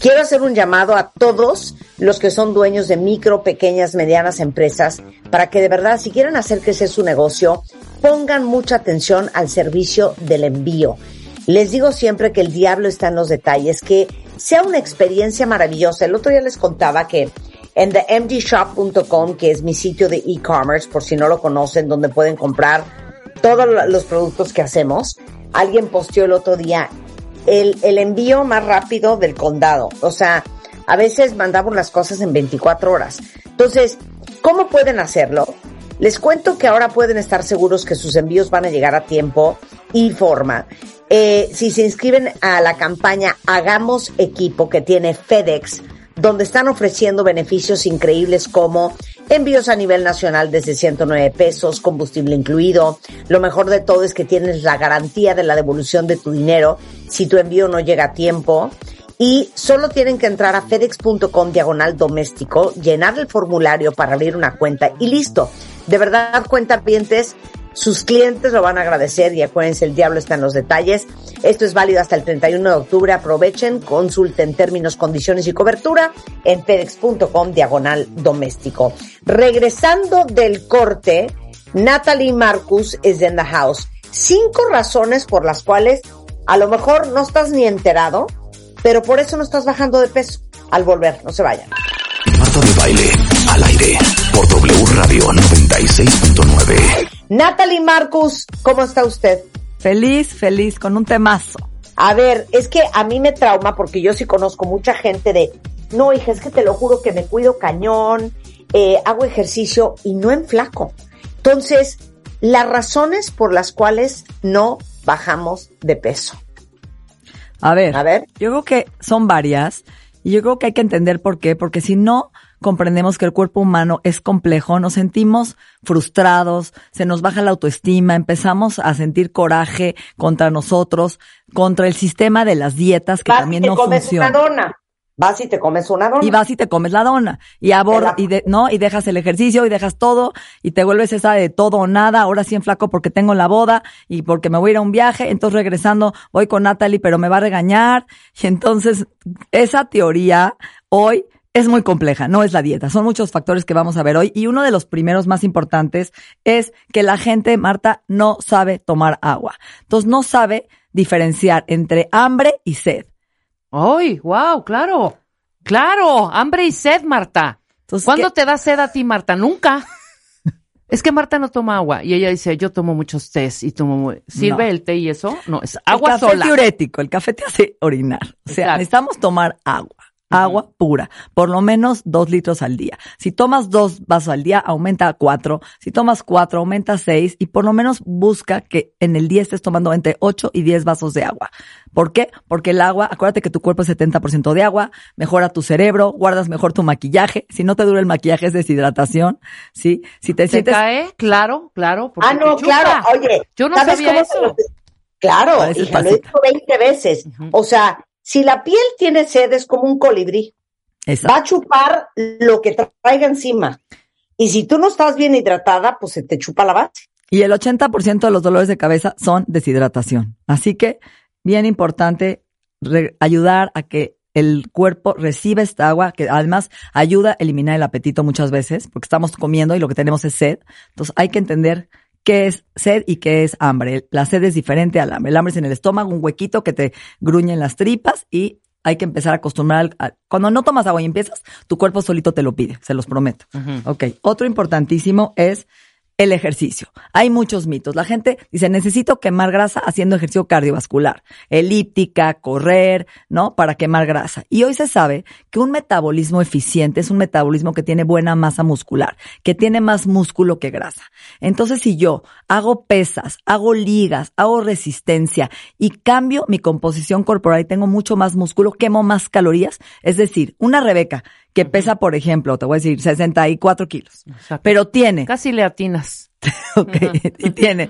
quiero hacer un llamado a todos los que son dueños de micro, pequeñas, medianas empresas, para que de verdad, si quieren hacer crecer su negocio, pongan mucha atención al servicio del envío. Les digo siempre que el diablo está en los detalles, que sea una experiencia maravillosa. El otro día les contaba que en TheMDShop.com, que es mi sitio de e-commerce, por si no lo conocen, donde pueden comprar todos los productos que hacemos, alguien posteó el otro día el envío más rápido del condado. O sea, a veces mandamos las cosas en 24 horas. Entonces, ¿cómo pueden hacerlo? Les cuento que ahora pueden estar seguros que sus envíos van a llegar a tiempo y forma. Si se inscriben a la campaña Hagamos Equipo que tiene FedEx, donde están ofreciendo beneficios increíbles como envíos a nivel nacional desde $109, combustible incluido. Lo mejor de todo es que tienes la garantía de la devolución de tu dinero si tu envío no llega a tiempo. Y solo tienen que entrar a fedex.com/doméstico, llenar el formulario para abrir una cuenta y listo. De verdad, cuentavientes, sus clientes lo van a agradecer y acuérdense, el diablo está en los detalles. Esto es válido hasta el 31 de octubre. Aprovechen, consulten términos, condiciones y cobertura en fedex.com/doméstico. Regresando del corte, Natalie Marcus is in the house. 5 razones por las cuales a lo mejor no estás ni enterado, pero por eso no estás bajando de peso. Al volver, no se vayan. Marta de Baile, al aire, por W Radio 96.9. Natalie Marcus, ¿cómo está usted? Feliz, con un temazo. A ver, es que a mí me trauma porque yo sí conozco mucha gente de, no, hija, es que te lo juro que me cuido cañón, hago ejercicio y no enflaco. Entonces, las razones por las cuales no bajamos de peso. A ver. Yo creo que son varias y yo creo que hay que entender por qué, porque si no comprendemos que el cuerpo humano es complejo, nos sentimos frustrados, se nos baja la autoestima, empezamos a sentir coraje contra nosotros, contra el sistema de las dietas que también no funciona. Vas y te comes una dona. Y vas y te comes la dona. Y abordas, y dejas el ejercicio, y dejas todo, y te vuelves esa de todo o nada, ahora sí enflaco porque tengo la boda, y porque me voy a ir a un viaje, entonces regresando voy con Natalie, pero me va a regañar. Y entonces, esa teoría, hoy, es muy compleja, no es la dieta. Son muchos factores que vamos a ver hoy y uno de los primeros más importantes es que la gente, Marta, no sabe tomar agua. Entonces no sabe diferenciar entre hambre y sed. ¡Ay, wow! ¡Claro! ¡Claro! ¡Hambre y sed, Marta! Entonces, ¿cuándo te da sed a ti, Marta? ¡Nunca! Es que Marta no toma agua y ella dice, yo tomo muchos tés y tomo... ¿Sirve el té y eso? No, es agua sola. El café diurético, el café te hace orinar. O sea, necesitamos tomar agua. Agua pura, por lo menos 2 litros al día. Si tomas 2 vasos al día, aumenta a 4. Si tomas 4, aumenta a 6. Y por lo menos busca que en el día estés tomando entre 8 y 10 vasos de agua. ¿Por qué? Porque el agua, acuérdate que tu cuerpo es 70% de agua, mejora tu cerebro, guardas mejor tu maquillaje. Si no te dura el maquillaje es deshidratación, ¿sí? Si te sientes... cae, claro. Ah, no, claro, oye. Yo no sabía eso. Claro, hija, lo he dicho 20 veces. O sea... Si la piel tiene sed, es como un colibrí. Exacto. Va a chupar lo que traiga encima. Y si tú no estás bien hidratada, pues se te chupa la base. Y el 80% de los dolores de cabeza son deshidratación. Así que, bien importante, ayudar a que el cuerpo reciba esta agua, que además ayuda a eliminar el apetito muchas veces, porque estamos comiendo y lo que tenemos es sed. Entonces hay que entender qué es sed y qué es hambre. La sed es diferente al hambre. El hambre es en el estómago, un huequito que te gruñe en las tripas, y hay que empezar a acostumbrar. Cuando no tomas agua y empiezas, tu cuerpo solito te lo pide, se los prometo. Uh-huh. Ok, otro importantísimo es el ejercicio. Hay muchos mitos. La gente dice, necesito quemar grasa haciendo ejercicio cardiovascular, elíptica, correr, ¿no? Para quemar grasa. Y hoy se sabe que un metabolismo eficiente es un metabolismo que tiene buena masa muscular, que tiene más músculo que grasa. Entonces, si yo hago pesas, hago ligas, hago resistencia y cambio mi composición corporal y tengo mucho más músculo, quemo más calorías. Es decir, una Rebeca que pesa, por ejemplo, te voy a decir, 64 kilos. Exacto. Pero tiene... Casi le atinas. Ok, y tiene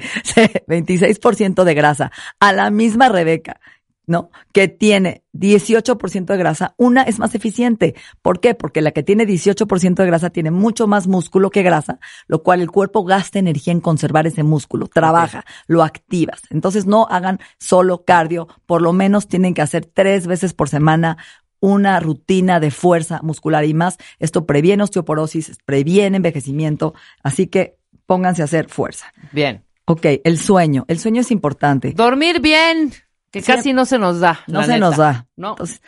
26% de grasa. A la misma Rebeca, ¿no? Que tiene 18% de grasa, una es más eficiente. ¿Por qué? Porque la que tiene 18% de grasa tiene mucho más músculo que grasa, lo cual el cuerpo gasta energía en conservar ese músculo, trabaja, okay, lo activas. Entonces no hagan solo cardio, por lo menos tienen que hacer 3 veces por semana una rutina de fuerza muscular y más. Esto previene osteoporosis, previene envejecimiento, así que pónganse a hacer fuerza. Bien. Ok, el sueño. El sueño es importante. Dormir bien, que casi no se nos da. No se nos da. No. Entonces,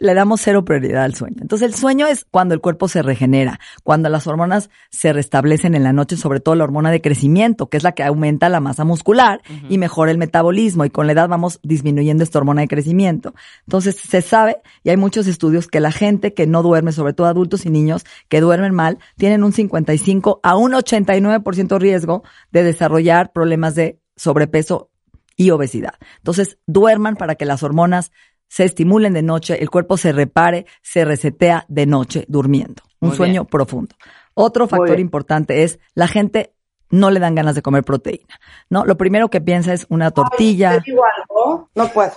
le damos cero prioridad al sueño. Entonces, el sueño es cuando el cuerpo se regenera, cuando las hormonas se restablecen en la noche, sobre todo la hormona de crecimiento, que es la que aumenta la masa muscular uh-huh. y mejora el metabolismo. Y con la edad vamos disminuyendo esta hormona de crecimiento. Entonces, se sabe, y hay muchos estudios, que la gente que no duerme, sobre todo adultos y niños que duermen mal, tienen un 55 a un 89% riesgo de desarrollar problemas de sobrepeso y obesidad. Entonces, duerman para que las hormonas se estimulen de noche, el cuerpo se repare, se resetea de noche durmiendo. Un Muy sueño bien. Profundo. Otro factor importante es la gente no le dan ganas de comer proteína, ¿no? Lo primero que piensa es una tortilla. Ay, ¿te digo algo? No puedo.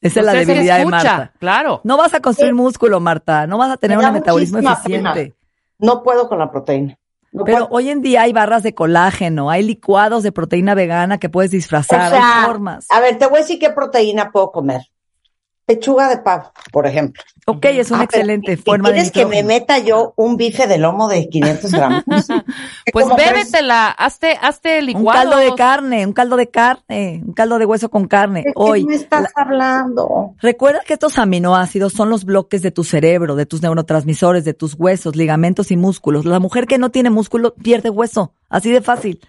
Esa es la debilidad de Marta. Claro. No vas a construir músculo, Marta. No vas a tener un metabolismo eficiente. Pena. No puedo con la proteína. Pero hoy en día hay barras de colágeno, hay licuados de proteína vegana que puedes disfrazar, o sea, hay formas. A ver, te voy a decir qué proteína puedo comer. Pechuga de pavo, por ejemplo. Ok, es una excelente forma de... ¿Quieres que me meta yo un bife de lomo de 500 gramos? Pues bébetela, hazte licuado. Un caldo de hueso con carne. ¿De qué me estás hablando? Recuerda que estos aminoácidos son los bloques de tu cerebro, de tus neurotransmisores, de tus huesos, ligamentos y músculos. La mujer que no tiene músculo pierde hueso, así de fácil.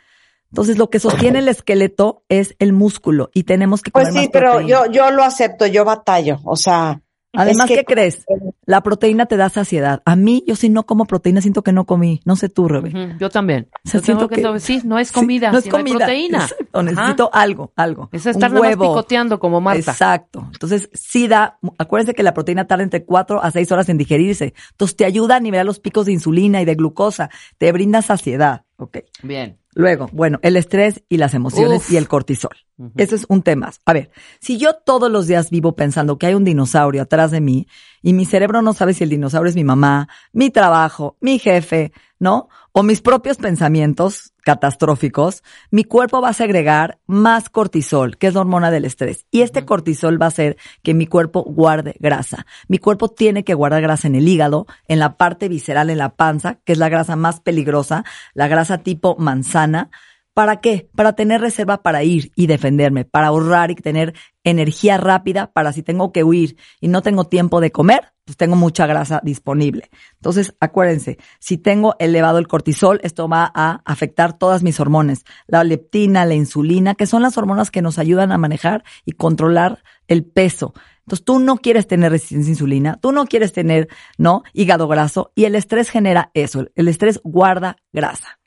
Entonces, lo que sostiene el esqueleto es el músculo y tenemos que comer más proteína. Pues sí, pero yo lo acepto, yo batallo, o sea... Además, ¿qué crees? La proteína te da saciedad. A mí, yo si no como proteína, siento que no comí. No sé tú, Rebe. Uh-huh. Yo también. O sea, siento que... Sí, no es comida, sí, no es comida. Proteína. Exacto, necesito algo. Es estar nada más picoteando como Marta. Exacto. Entonces, sí da... Acuérdense que la proteína tarda entre 4 a 6 horas en digerirse. Entonces, te ayuda a nivelar los picos de insulina y de glucosa. Te brinda saciedad. Ok. Bien. Luego, bueno, el estrés y las emociones y el cortisol. Uh-huh. Ese es un tema. A ver, si yo todos los días vivo pensando que hay un dinosaurio atrás de mí y mi cerebro no sabe si el dinosaurio es mi mamá, mi trabajo, mi jefe, ¿no? O mis propios pensamientos catastróficos, mi cuerpo va a segregar más cortisol, que es la hormona del estrés. Y este cortisol va a hacer que mi cuerpo guarde grasa. Mi cuerpo tiene que guardar grasa en el hígado, en la parte visceral, en la panza, que es la grasa más peligrosa, la grasa tipo manzana. ¿Para qué? Para tener reserva para ir y defenderme, para ahorrar y tener energía rápida para si tengo que huir y no tengo tiempo de comer, pues tengo mucha grasa disponible. Entonces, acuérdense, si tengo elevado el cortisol, esto va a afectar todas mis hormonas, la leptina, la insulina, que son las hormonas que nos ayudan a manejar y controlar el peso. Entonces, tú no quieres tener resistencia a insulina, tú no quieres tener, ¿no?, hígado graso, y el estrés genera eso, el estrés guarda grasa.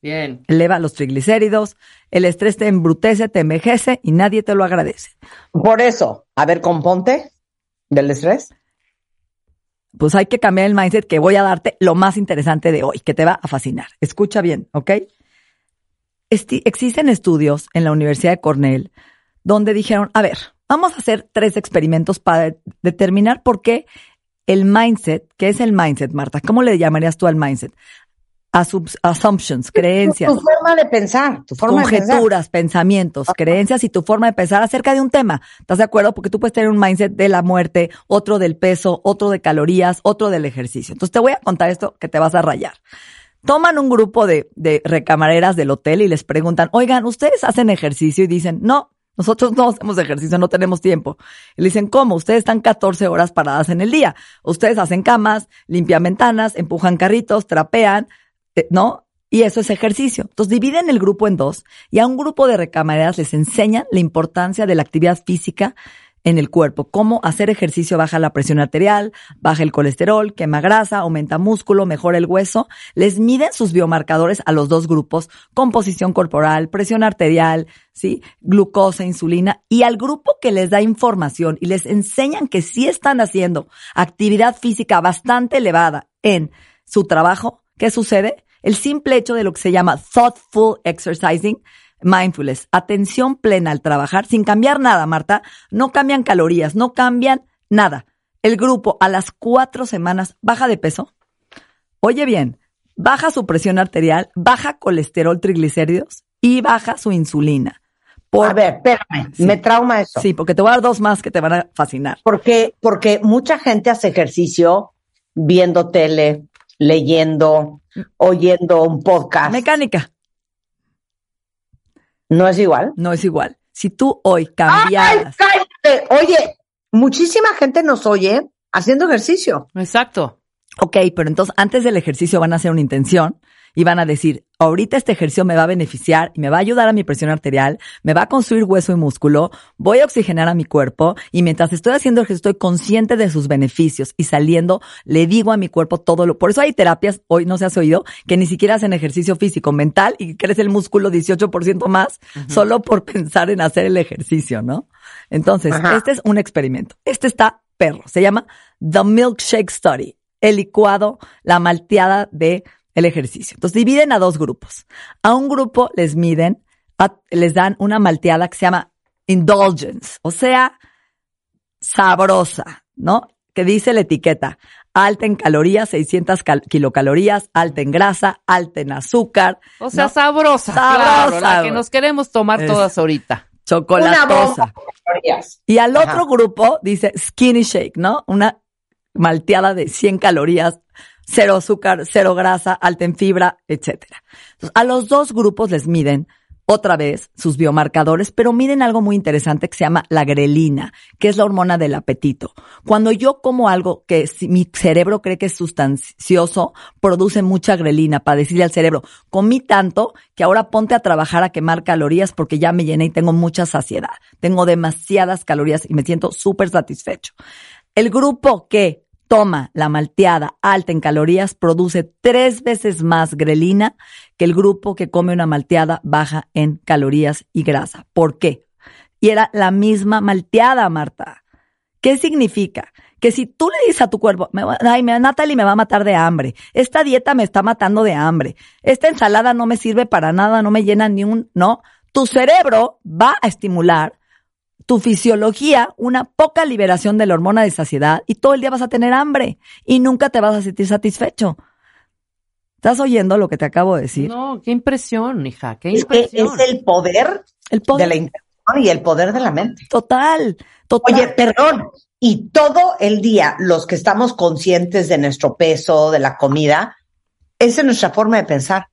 Bien. Eleva los triglicéridos, el estrés te embrutece, te envejece y nadie te lo agradece. Por eso, a ver, componte del estrés. Pues hay que cambiar el mindset, que voy a darte lo más interesante de hoy, que te va a fascinar. Escucha bien, ¿ok? Existen estudios en la Universidad de Cornell donde dijeron, a ver, vamos a hacer 3 experimentos para determinar por qué el mindset. ¿Qué es el mindset, Marta? ¿Cómo le llamarías tú al mindset? Assumptions, creencias. Tu forma de pensar, tu forma de pensar. Conjeturas, pensamientos, creencias y tu forma de pensar acerca de un tema. ¿Estás de acuerdo? Porque tú puedes tener un mindset de la muerte, otro del peso, otro de calorías, otro del ejercicio. Entonces te voy a contar esto que te vas a rayar. Toman un grupo de recamareras del hotel y les preguntan, oigan, ¿ustedes hacen ejercicio? Y dicen, no, nosotros no hacemos ejercicio, no tenemos tiempo. Y le dicen, ¿cómo? Ustedes están 14 horas paradas en el día. Ustedes hacen camas, limpian ventanas, empujan carritos, trapean, ¿no? Y eso es ejercicio. Entonces dividen el grupo en dos y a un grupo de recamareras les enseñan la importancia de la actividad física en el cuerpo. Cómo hacer ejercicio baja la presión arterial, baja el colesterol, quema grasa, aumenta músculo, mejora el hueso. Les miden sus biomarcadores a los dos grupos, composición corporal, presión arterial, ¿sí? Glucosa, insulina. Y al grupo que les da información y les enseñan que sí están haciendo actividad física bastante elevada en su trabajo, ¿qué sucede? El simple hecho de lo que se llama thoughtful exercising, mindfulness, atención plena al trabajar, sin cambiar nada, Marta, no cambian calorías, no cambian nada. El grupo a las 4 semanas baja de peso, oye bien, baja su presión arterial, baja colesterol, triglicéridos y baja su insulina. A ver, espérame, sí, me trauma eso. Sí, porque te voy a dar dos más que te van a fascinar. Porque mucha gente hace ejercicio viendo tele, leyendo, oyendo un podcast. Mecánica. ¿No es igual? No es igual. Si tú hoy cambiaras... ¡Ay, cállate! Oye, muchísima gente nos oye haciendo ejercicio. Exacto. Ok, pero entonces antes del ejercicio van a hacer una intención y van a decir, ahorita este ejercicio me va a beneficiar y me va a ayudar a mi presión arterial, me va a construir hueso y músculo, voy a oxigenar a mi cuerpo y mientras estoy haciendo ejercicio estoy consciente de sus beneficios y saliendo le digo a mi cuerpo todo lo... Por eso hay terapias, hoy no se has oído, que ni siquiera hacen ejercicio físico, mental y crece el músculo 18% más solo por pensar en hacer el ejercicio, ¿no? Entonces, este es un experimento. Este está perro, se llama The Milkshake Study, el licuado, la malteada de... el ejercicio. Entonces dividen a dos grupos. A un grupo les miden, les dan una malteada que se llama indulgence, o sea, sabrosa, ¿no? Que dice la etiqueta, alta en calorías, 600 kilocalorías, alta en grasa, alta en azúcar. O sea, ¿no? Sabrosa. Claro, la que nos queremos tomar todas ahorita. Chocolatosa. Y al otro grupo dice skinny shake, ¿no? Una malteada de 100 calorías, cero azúcar, cero grasa, alta en fibra, etcétera. Entonces, a los dos grupos les miden otra vez sus biomarcadores, pero miren algo muy interesante que se llama la grelina, que es la hormona del apetito. Cuando yo como algo que si mi cerebro cree que es sustancioso, produce mucha grelina para decirle al cerebro, comí tanto que ahora ponte a trabajar a quemar calorías porque ya me llené y tengo mucha saciedad. Tengo demasiadas calorías y me siento súper satisfecho. El grupo que toma la malteada alta en calorías produce 3 veces más grelina que el grupo que come una malteada baja en calorías y grasa. ¿Por qué? Y era la misma malteada, Marta. ¿Qué significa? Que si tú le dices a tu cuerpo, Natalie me va a matar de hambre, esta dieta me está matando de hambre, esta ensalada no me sirve para nada, no me llena ni un... No, tu cerebro va a estimular tu fisiología, una poca liberación de la hormona de saciedad y todo el día vas a tener hambre y nunca te vas a sentir satisfecho. ¿Estás oyendo lo que te acabo de decir? No, qué impresión, hija, qué impresión. Es el poder de la intención y el poder de la mente. Total. Oye, perdón, y todo el día los que estamos conscientes de nuestro peso, de la comida, esa es nuestra forma de pensar.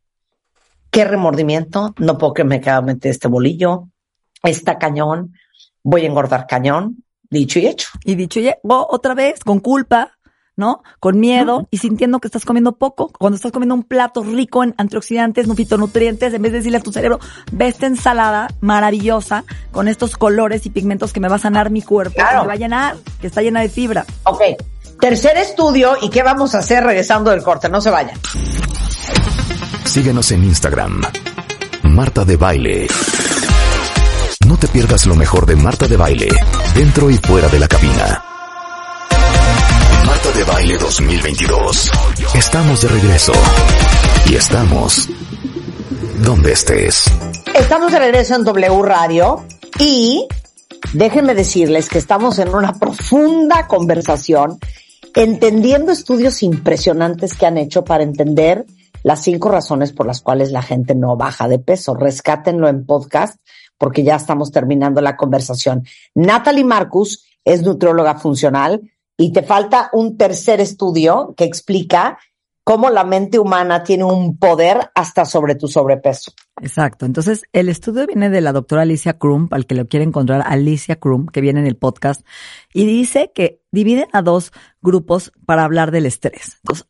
Qué remordimiento, no puedo que me quede este bolillo, está cañón. Voy a engordar cañón, dicho y hecho. Y dicho y hecho, otra vez, con culpa, ¿no? Con miedo y sintiendo que estás comiendo poco. Cuando estás comiendo un plato rico en antioxidantes, fitonutrientes, en vez de decirle a tu cerebro, ve esta ensalada maravillosa con estos colores y pigmentos que me va a sanar mi cuerpo, que me va a llenar, que está llena de fibra. Ok, 3er estudio, ¿y qué vamos a hacer regresando del corte? No se vayan. Síguenos en Instagram, Marta de Baile. No te pierdas lo mejor de Marta de Baile, dentro y fuera de la cabina. Marta de Baile 2022. Estamos de regreso. Y estamos donde estés. Estamos de regreso en W Radio y déjenme decirles que estamos en una profunda conversación entendiendo estudios impresionantes que han hecho para entender las 5 razones por las cuales la gente no baja de peso. Rescátenlo en podcast porque ya estamos terminando la conversación. Natalie Marcus es nutrióloga funcional y te falta un tercer estudio que explica cómo la mente humana tiene un poder hasta sobre tu sobrepeso. Exacto. Entonces, el estudio viene de la doctora Alicia Crump, al que lo quiere encontrar, Alicia Crump, que viene en el podcast, y dice que divide a 2 grupos para hablar del estrés. Entonces,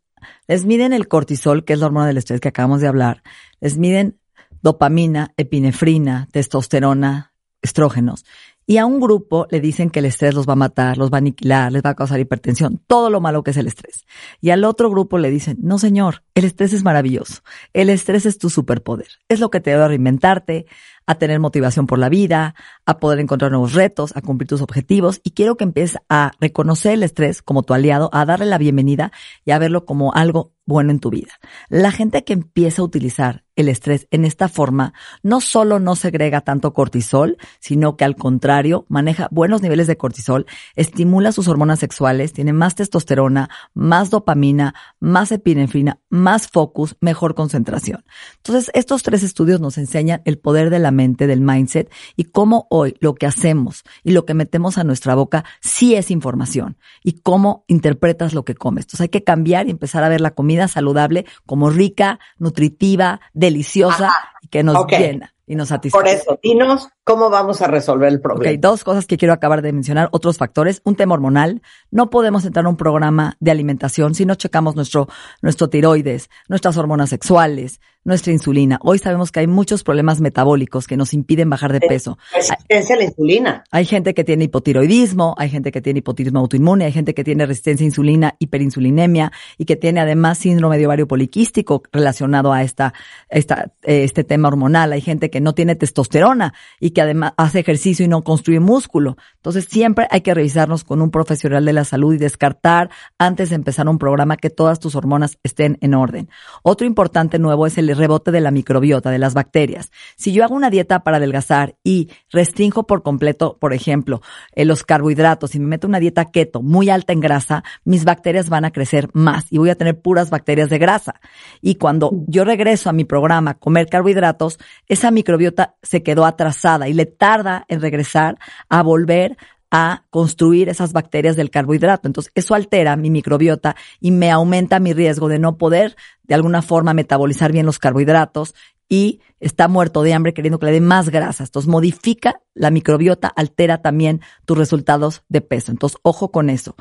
les miden el cortisol, que es la hormona del estrés que acabamos de hablar. Les miden dopamina, epinefrina, testosterona, estrógenos. Y a un grupo le dicen que el estrés los va a matar, los va a aniquilar, les va a causar hipertensión, todo lo malo que es el estrés. Y al otro grupo le dicen, no señor, el estrés es maravilloso, el estrés es tu superpoder, es lo que te ayuda a reinventarte, a tener motivación por la vida, a poder encontrar nuevos retos, a cumplir tus objetivos. Y quiero que empieces a reconocer el estrés como tu aliado, a darle la bienvenida y a verlo como algo bueno en tu vida. La gente que empieza a utilizar el estrés en esta forma no solo no segrega tanto cortisol, sino que al contrario maneja buenos niveles de cortisol, estimula sus hormonas sexuales, tiene más testosterona, más dopamina, más epinefrina, más focus, mejor concentración. Entonces, estos 3 estudios nos enseñan el poder de la mente, del mindset, y cómo hoy lo que hacemos y lo que metemos a nuestra boca sí es información, y cómo interpretas lo que comes. Entonces, hay que cambiar y empezar a ver la comida saludable como rica, nutritiva, deliciosa, y que nos llena y nos satisface. Por eso, dinos cómo vamos a resolver el problema. Ok, 2 cosas que quiero acabar de mencionar, otros factores. Un tema hormonal. No podemos entrar a un programa de alimentación si no checamos nuestro tiroides, nuestras hormonas sexuales, nuestra insulina. Hoy sabemos que hay muchos problemas metabólicos que nos impiden bajar de peso. Resistencia a la insulina. Hay gente que tiene hipotiroidismo, hay gente que tiene hipotiroidismo autoinmune, hay gente que tiene resistencia a insulina, hiperinsulinemia, y que tiene además síndrome de ovario poliquístico relacionado a este tema hormonal. Hay gente que no tiene testosterona y que además hace ejercicio y no construye músculo. Entonces siempre hay que revisarnos con un profesional de la salud y descartar antes de empezar un programa que todas tus hormonas estén en orden. Otro importante nuevo es el rebote de la microbiota, de las bacterias. Si yo hago una dieta para adelgazar y restringo por completo, por ejemplo, los carbohidratos, y me meto una dieta keto muy alta en grasa, mis bacterias van a crecer más y voy a tener puras bacterias de grasa. Y cuando yo regreso a mi programa a comer carbohidratos, esa microbiota se quedó atrasada y le tarda en regresar a volver a construir esas bacterias del carbohidrato. Entonces, eso altera mi microbiota y me aumenta mi riesgo de no poder, de alguna forma, metabolizar bien los carbohidratos, y está muerto de hambre queriendo que le dé más grasas. Entonces, modifica la microbiota, altera también tus resultados de peso. Entonces, ojo con eso.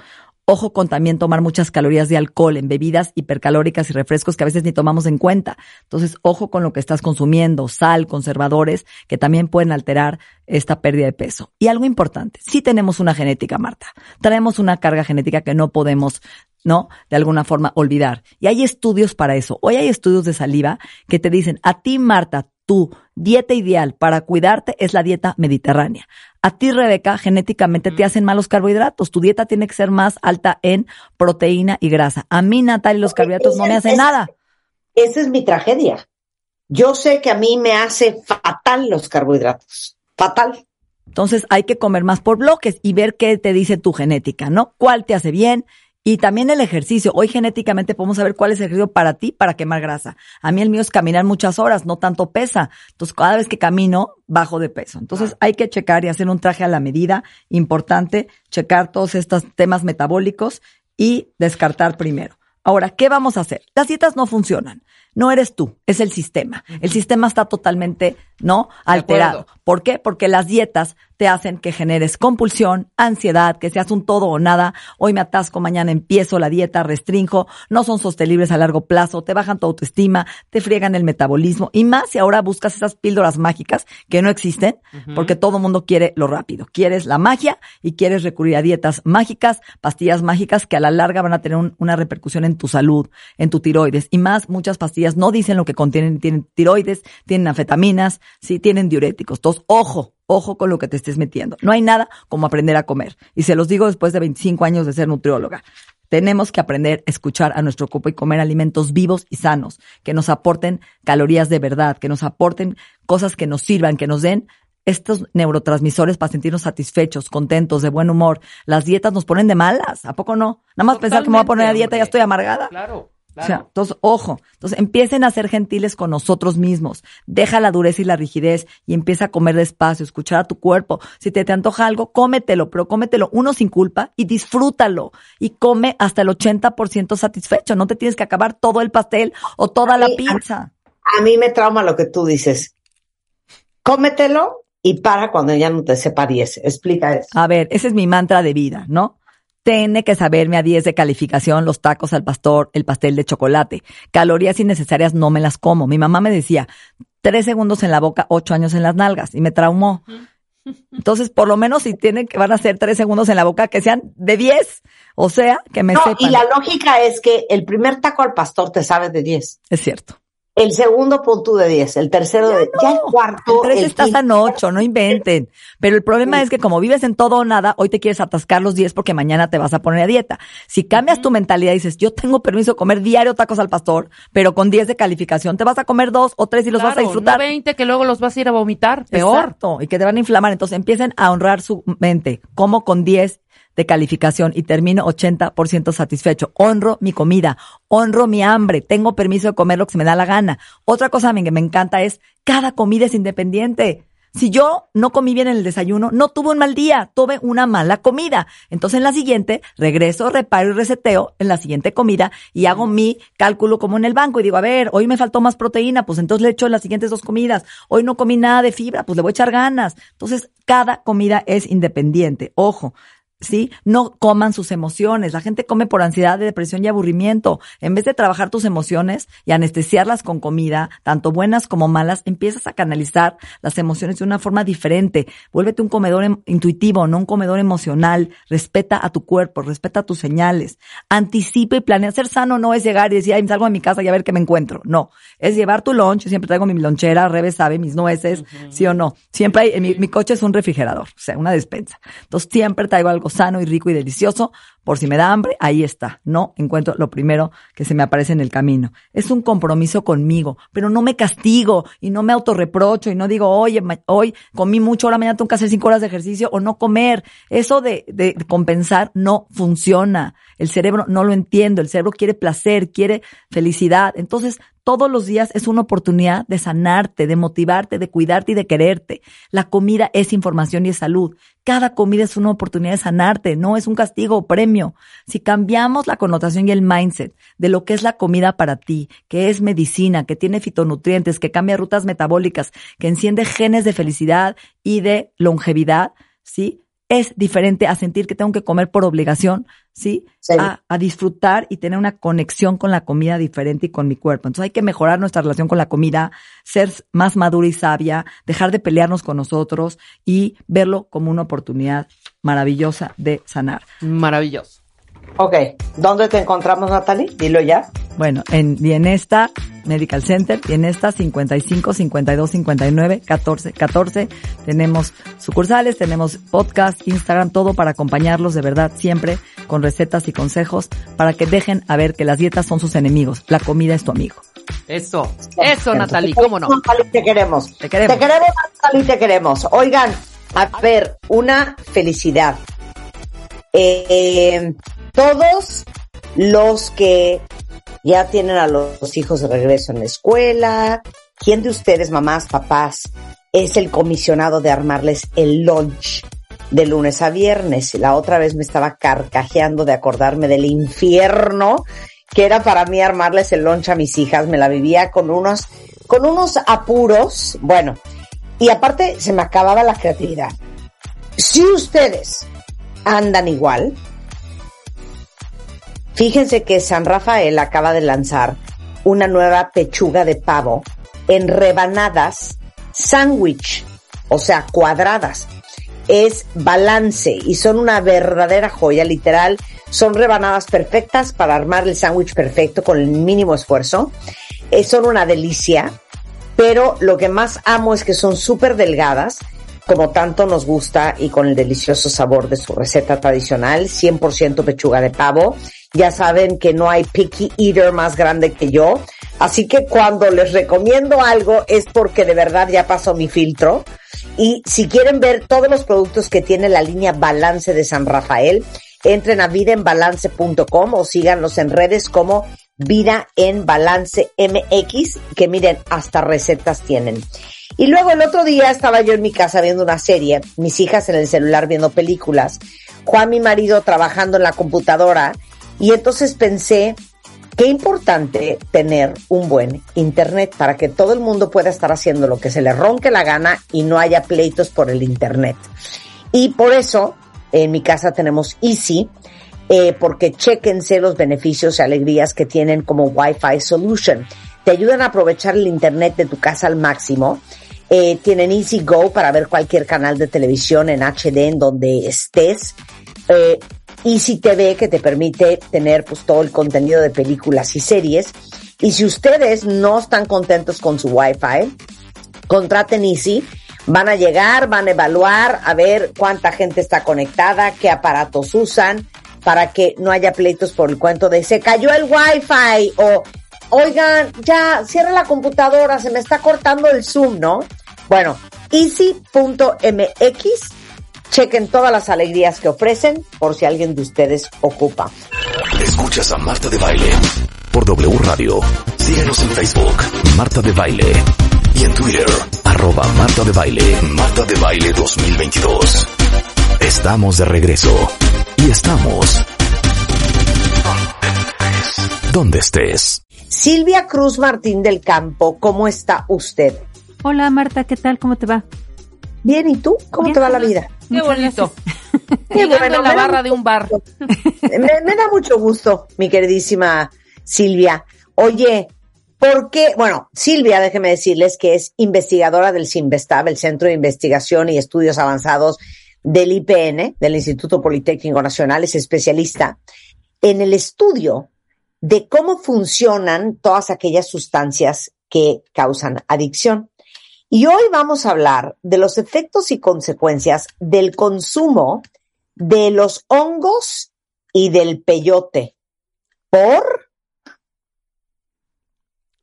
Ojo con también tomar muchas calorías de alcohol en bebidas hipercalóricas y refrescos que a veces ni tomamos en cuenta. Entonces, ojo con lo que estás consumiendo, sal, conservadores, que también pueden alterar esta pérdida de peso. Y algo importante, sí tenemos una genética, Marta. Traemos una carga genética que no podemos, ¿no?, de alguna forma olvidar. Y hay estudios para eso. Hoy hay estudios de saliva que te dicen, a ti, Marta, tu dieta ideal para cuidarte es la dieta mediterránea. A ti, Rebeca, genéticamente te hacen mal los carbohidratos. Tu dieta tiene que ser más alta en proteína y grasa. A mí, Natalia, los carbohidratos no me hacen nada. Esa es mi tragedia. Yo sé que a mí me hace fatal los carbohidratos. Fatal. Entonces hay que comer más por bloques y ver qué te dice tu genética, ¿no? ¿Cuál te hace bien? Y también el ejercicio. Hoy genéticamente podemos saber cuál es el ejercicio para ti para quemar grasa. A mí el mío es caminar muchas horas, no tanto pesa. Entonces cada vez que camino, bajo de peso. Entonces hay que checar y hacer un traje a la medida. Importante checar todos estos temas metabólicos y descartar primero. Ahora, ¿qué vamos a hacer? Las dietas no funcionan. No eres tú, es el sistema. El sistema está totalmente, ¿no?, alterado. ¿Por qué? Porque las dietas te hacen que generes compulsión, ansiedad, que seas un todo o nada. Hoy me atasco, mañana empiezo la dieta, restringo. No son sostenibles a largo plazo, te bajan tu autoestima, te friegan el metabolismo. Y más si ahora buscas esas píldoras mágicas que no existen, porque todo mundo quiere lo rápido. Quieres la magia y quieres recurrir a dietas mágicas, pastillas mágicas que a la larga van a tener una repercusión en tu salud, en tu tiroides. Y más, muchas pastillas no dicen lo que contienen. Tienen tiroides, tienen anfetaminas, sí, tienen diuréticos. Entonces, ojo con lo que te estés metiendo. No hay nada como aprender a comer. Y se los digo después de 25 años de ser nutrióloga. Tenemos que aprender a escuchar a nuestro cuerpo y comer alimentos vivos y sanos, que nos aporten calorías de verdad, que nos aporten cosas que nos sirvan, que nos den estos neurotransmisores para sentirnos satisfechos, contentos, de buen humor. Las dietas nos ponen de malas, ¿a poco no? Nada más pensar que me voy a poner a dieta, ya estoy amargada. Claro. Claro. O sea, entonces, ojo, empiecen a ser gentiles con nosotros mismos. Deja la dureza y la rigidez y empieza a comer despacio, escuchar a tu cuerpo. Si te antoja algo, cómetelo, pero cómetelo uno sin culpa y disfrútalo. Y come hasta el 80% satisfecho. No te tienes que acabar todo el pastel o toda la pizza. A mí me trauma lo que tú dices. Cómetelo y para cuando ya no te sepa 10. Explica eso. A ver, ese es mi mantra de vida, ¿no? Tiene que saberme a 10 de calificación los tacos al pastor, el pastel de chocolate. Calorías innecesarias no me las como. Mi mamá me decía, 3 segundos en la boca, 8 años en las nalgas. Y me traumó. Entonces, por lo menos si tienen que van a ser 3 segundos en la boca, que sean de 10. O sea, que me sepan. Y la lógica es que el primer taco al pastor te sabe de 10. Es cierto. El segundo punto de 10, el tercero de 10, ya el cuarto. El 3 estás en 8, no inventen. Pero el problema es que como vives en todo o nada, hoy te quieres atascar los 10 porque mañana te vas a poner a dieta. Si cambias tu mentalidad y dices, yo tengo permiso de comer diario tacos al pastor, pero con 10 de calificación, te vas a comer 2 o 3 y los vas a disfrutar. No 20 que luego los vas a ir a vomitar, peor. Exacto, y que te van a inflamar. Entonces empiecen a honrar su mente, como con 10 de calificación y termino 80% satisfecho. Honro mi comida, honro mi hambre, tengo permiso de comer lo que se me da la gana. Otra cosa que me encanta es cada comida es independiente. Si yo no comí bien en el desayuno, no tuve un mal día, tuve una mala comida. Entonces en la siguiente regreso, reparo y reseteo en la siguiente comida y hago mi cálculo como en el banco y digo, a ver, hoy me faltó más proteína, pues entonces le echo las siguientes 2 comidas. Hoy no comí nada de fibra, pues le voy a echar ganas. Entonces cada comida es independiente. Ojo. ¿Sí? No coman sus emociones. La gente come por ansiedad, depresión y aburrimiento. En vez de trabajar tus emociones y anestesiarlas con comida, tanto buenas como malas, empiezas a canalizar las emociones de una forma diferente. Vuélvete un comedor intuitivo, no un comedor emocional. Respeta a tu cuerpo, respeta tus señales. Anticipa y planea. Ser sano no es llegar y decir, ay, salgo de mi casa y a ver qué me encuentro. No. Es llevar tu lunch. Siempre traigo mi lonchera, Rebe sabe, mis nueces, sí o no. Siempre hay, mi coche es un refrigerador, o sea, una despensa. Entonces siempre traigo algo sano y rico y delicioso, por si me da hambre, ahí está. No encuentro lo primero que se me aparece en el camino. Es un compromiso conmigo, pero no me castigo y no me autorreprocho y no digo, oye, hoy comí mucho, ahora mañana tengo que hacer 5 horas de ejercicio o no comer. Eso de compensar no funciona. El cerebro no lo entiende. El cerebro quiere placer, quiere felicidad. Entonces, todos los días es una oportunidad de sanarte, de motivarte, de cuidarte y de quererte. La comida es información y es salud. Cada comida es una oportunidad de sanarte, no es un castigo o premio. Si cambiamos la connotación y el mindset de lo que es la comida para ti, que es medicina, que tiene fitonutrientes, que cambia rutas metabólicas, que enciende genes de felicidad y de longevidad, ¿sí? Es diferente a sentir que tengo que comer por obligación, ¿sí? Sí. A disfrutar y tener una conexión con la comida diferente y con mi cuerpo. Entonces hay que mejorar nuestra relación con la comida, ser más madura y sabia, dejar de pelearnos con nosotros y verlo como una oportunidad maravillosa de sanar. Maravilloso. Ok. ¿Dónde te encontramos, Natalie? Dilo ya. Bueno, en Bienesta Medical Center, Bienesta 55 52 59 14 14. Tenemos sucursales, tenemos podcast, Instagram, todo para acompañarlos de verdad siempre con recetas y consejos para que dejen a ver que las dietas son sus enemigos, la comida es tu amigo. Eso, eso, Natalie, cómo no. Natalie, te queremos. Te queremos. Te queremos, Natalie, te queremos. Oigan, a ver, una felicidad. Todos los que ya tienen a los hijos de regreso en la escuela. ¿Quién de ustedes, mamás, papás, es el comisionado de armarles el lunch de lunes a viernes? La otra vez me estaba carcajeando de acordarme del infierno que era para mí armarles el lunch a mis hijas. Me la vivía con unos apuros. Bueno, y aparte se me acababa la creatividad. Si ustedes andan igual, fíjense que San Rafael acaba de lanzar una nueva pechuga de pavo en rebanadas sándwich, o sea, cuadradas. Es balance y son una verdadera joya, literal. Son rebanadas perfectas para armar el sándwich perfecto con el mínimo esfuerzo. Son una delicia, pero lo que más amo es que son súper delgadas, como tanto nos gusta y con el delicioso sabor de su receta tradicional, 100% pechuga de pavo. Ya saben que no hay picky eater más grande que yo, así que cuando les recomiendo algo es porque de verdad ya pasó mi filtro Y si quieren ver todos los productos que tiene la línea Balance de San Rafael, entren a vidaenbalance.com o síganlos en redes como Vida en Balance MX, que miren, hasta recetas tienen. Y luego el otro día estaba yo en mi casa viendo una serie, mis hijas en el celular viendo películas, Juan, mi marido, trabajando en la computadora, y entonces pensé, qué importante tener un buen internet para que todo el mundo pueda estar haciendo lo que se le ronque la gana y no haya pleitos por el internet. Y por eso en mi casa tenemos Easy, porque chéquense los beneficios y alegrías que tienen como Wi-Fi Solution. Te ayudan a aprovechar el internet de tu casa al máximo. Tienen Easy Go para ver cualquier canal de televisión en HD en donde estés. Easy TV, que te permite tener pues todo el contenido de películas y series. Y si ustedes no están contentos con su Wi-Fi, contraten Easy. Van a llegar, van a evaluar, a ver cuánta gente está conectada, qué aparatos usan, para que no haya pleitos por el cuento de se cayó el Wi-Fi o oigan, ya, cierra la computadora, se me está cortando el Zoom, ¿no? Bueno, easy.mx, chequen todas las alegrías que ofrecen por si alguien de ustedes ocupa. Escuchas a Marta de Baile por W Radio. Síguenos en Facebook, Marta de Baile, y en Twitter, arroba Marta de Baile, Marta de Baile 2022. Estamos de regreso y estamos donde estés. Silvia Cruz Martín del Campo, ¿cómo está usted? Hola Marta, ¿qué tal? ¿Cómo te va? Bien, ¿y tú? ¿Cómo bien, te va la vida? Qué bonito. Qué bueno, en la barra de un bar. Me da mucho gusto, mi queridísima Silvia. Oye, porque, bueno, Silvia, déjeme decirles que es investigadora del CINVESTAB, el Centro de Investigación y Estudios Avanzados del IPN, del Instituto Politécnico Nacional, es especialista en el estudio de cómo funcionan todas aquellas sustancias que causan adicción. Y hoy vamos a hablar de los efectos y consecuencias del consumo de los hongos y del peyote. ¿Por?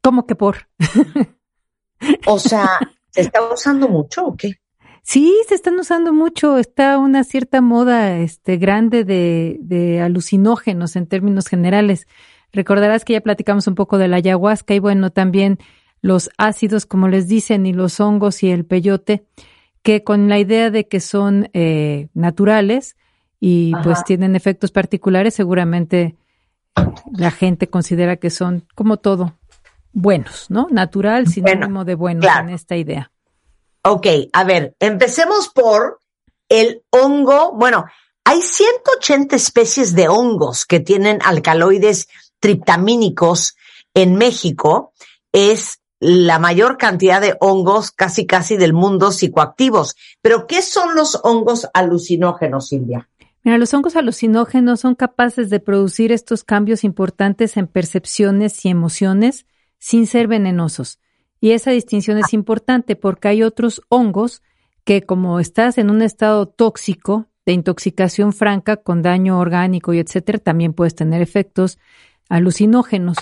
¿Cómo que por? O sea, ¿se está usando mucho o qué? Sí, se están usando mucho. Está una cierta moda grande de alucinógenos en términos generales. Recordarás que ya platicamos un poco de la ayahuasca y bueno, también los ácidos, como les dicen, y los hongos y el peyote, que con la idea de que son naturales y ajá, pues tienen efectos particulares, seguramente la gente considera que son como todo. Buenos, ¿no? Natural, sinónimo de buenos, claro, en esta idea. Ok, a ver, empecemos por el hongo. Bueno, hay 180 especies de hongos que tienen alcaloides triptamínicos en México. Es la mayor cantidad de hongos casi del mundo psicoactivos. Pero, ¿qué son los hongos alucinógenos, Silvia? Mira, los hongos alucinógenos son capaces de producir estos cambios importantes en percepciones y emociones sin ser venenosos. Y esa distinción es importante porque hay otros hongos que, como estás en un estado tóxico de intoxicación franca con daño orgánico y etcétera, también puedes tener efectos alucinógenos.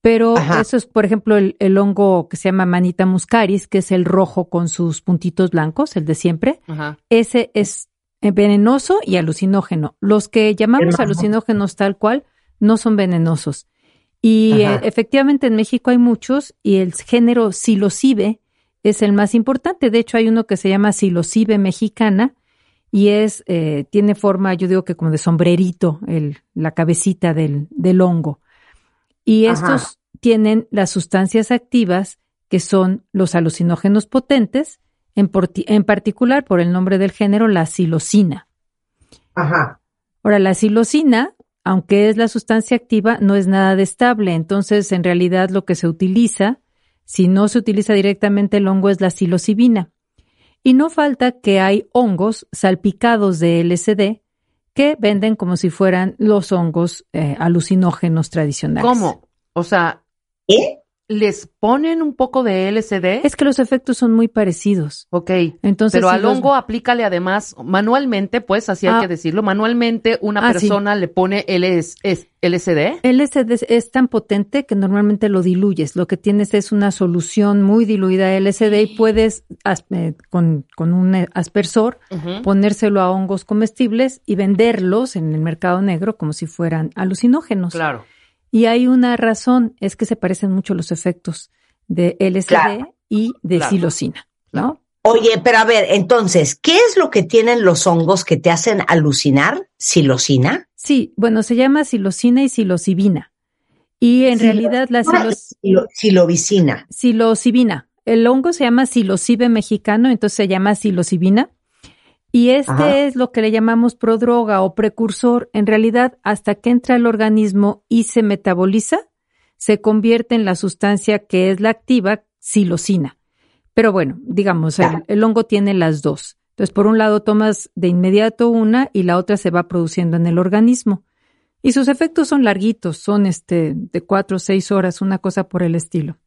Pero ajá, eso es, por ejemplo, el hongo que se llama Manita muscaris, que es el rojo con sus puntitos blancos, el de siempre. Ajá. Ese es venenoso y alucinógeno. Los que llamamos alucinógenos tal cual no son venenosos. Y efectivamente en México hay muchos y el género psilocibe es el más importante. De hecho hay uno que se llama psilocibe mexicana y es tiene forma, yo digo que como de sombrerito, la cabecita del hongo. Y estos tienen las sustancias activas que son los alucinógenos potentes, en particular por el nombre del género, la psilocina. Ajá. Ahora, la psilocina, aunque es la sustancia activa, no es nada de estable. Entonces, en realidad, lo que se utiliza, si no se utiliza directamente el hongo, es la psilocibina. Y no falta que hay hongos salpicados de LSD que venden como si fueran los hongos alucinógenos tradicionales. ¿Cómo? O sea, ¿eh? ¿Les ponen un poco de LSD? Es que los efectos son muy parecidos. Ok. Entonces, pero si al hongo aplícale además manualmente, pues así hay que decirlo, manualmente una persona le pone LSD. LSD es tan potente que normalmente lo diluyes. Lo que tienes es una solución muy diluida de LSD y puedes con un aspersor ponérselo a hongos comestibles y venderlos en el mercado negro como si fueran alucinógenos. Claro. Y hay una razón, es que se parecen mucho los efectos de LSD y de psilocina, ¿no? Oye, pero a ver, entonces, ¿qué es lo que tienen los hongos que te hacen alucinar? ¿Psilocina? Sí, bueno, se llama psilocina y psilocibina. Y en realidad la psilocibina. Psilocibina. El hongo se llama psilocibe mexicano, entonces se llama psilocibina. Y este es lo que le llamamos prodroga o precursor. En realidad, hasta que entra al organismo y se metaboliza, se convierte en la sustancia que es la activa, psilocina. Pero bueno, digamos, el hongo tiene las dos. Entonces, por un lado tomas de inmediato una y la otra se va produciendo en el organismo. Y sus efectos son larguitos, son de 4 o 6 horas, una cosa por el estilo.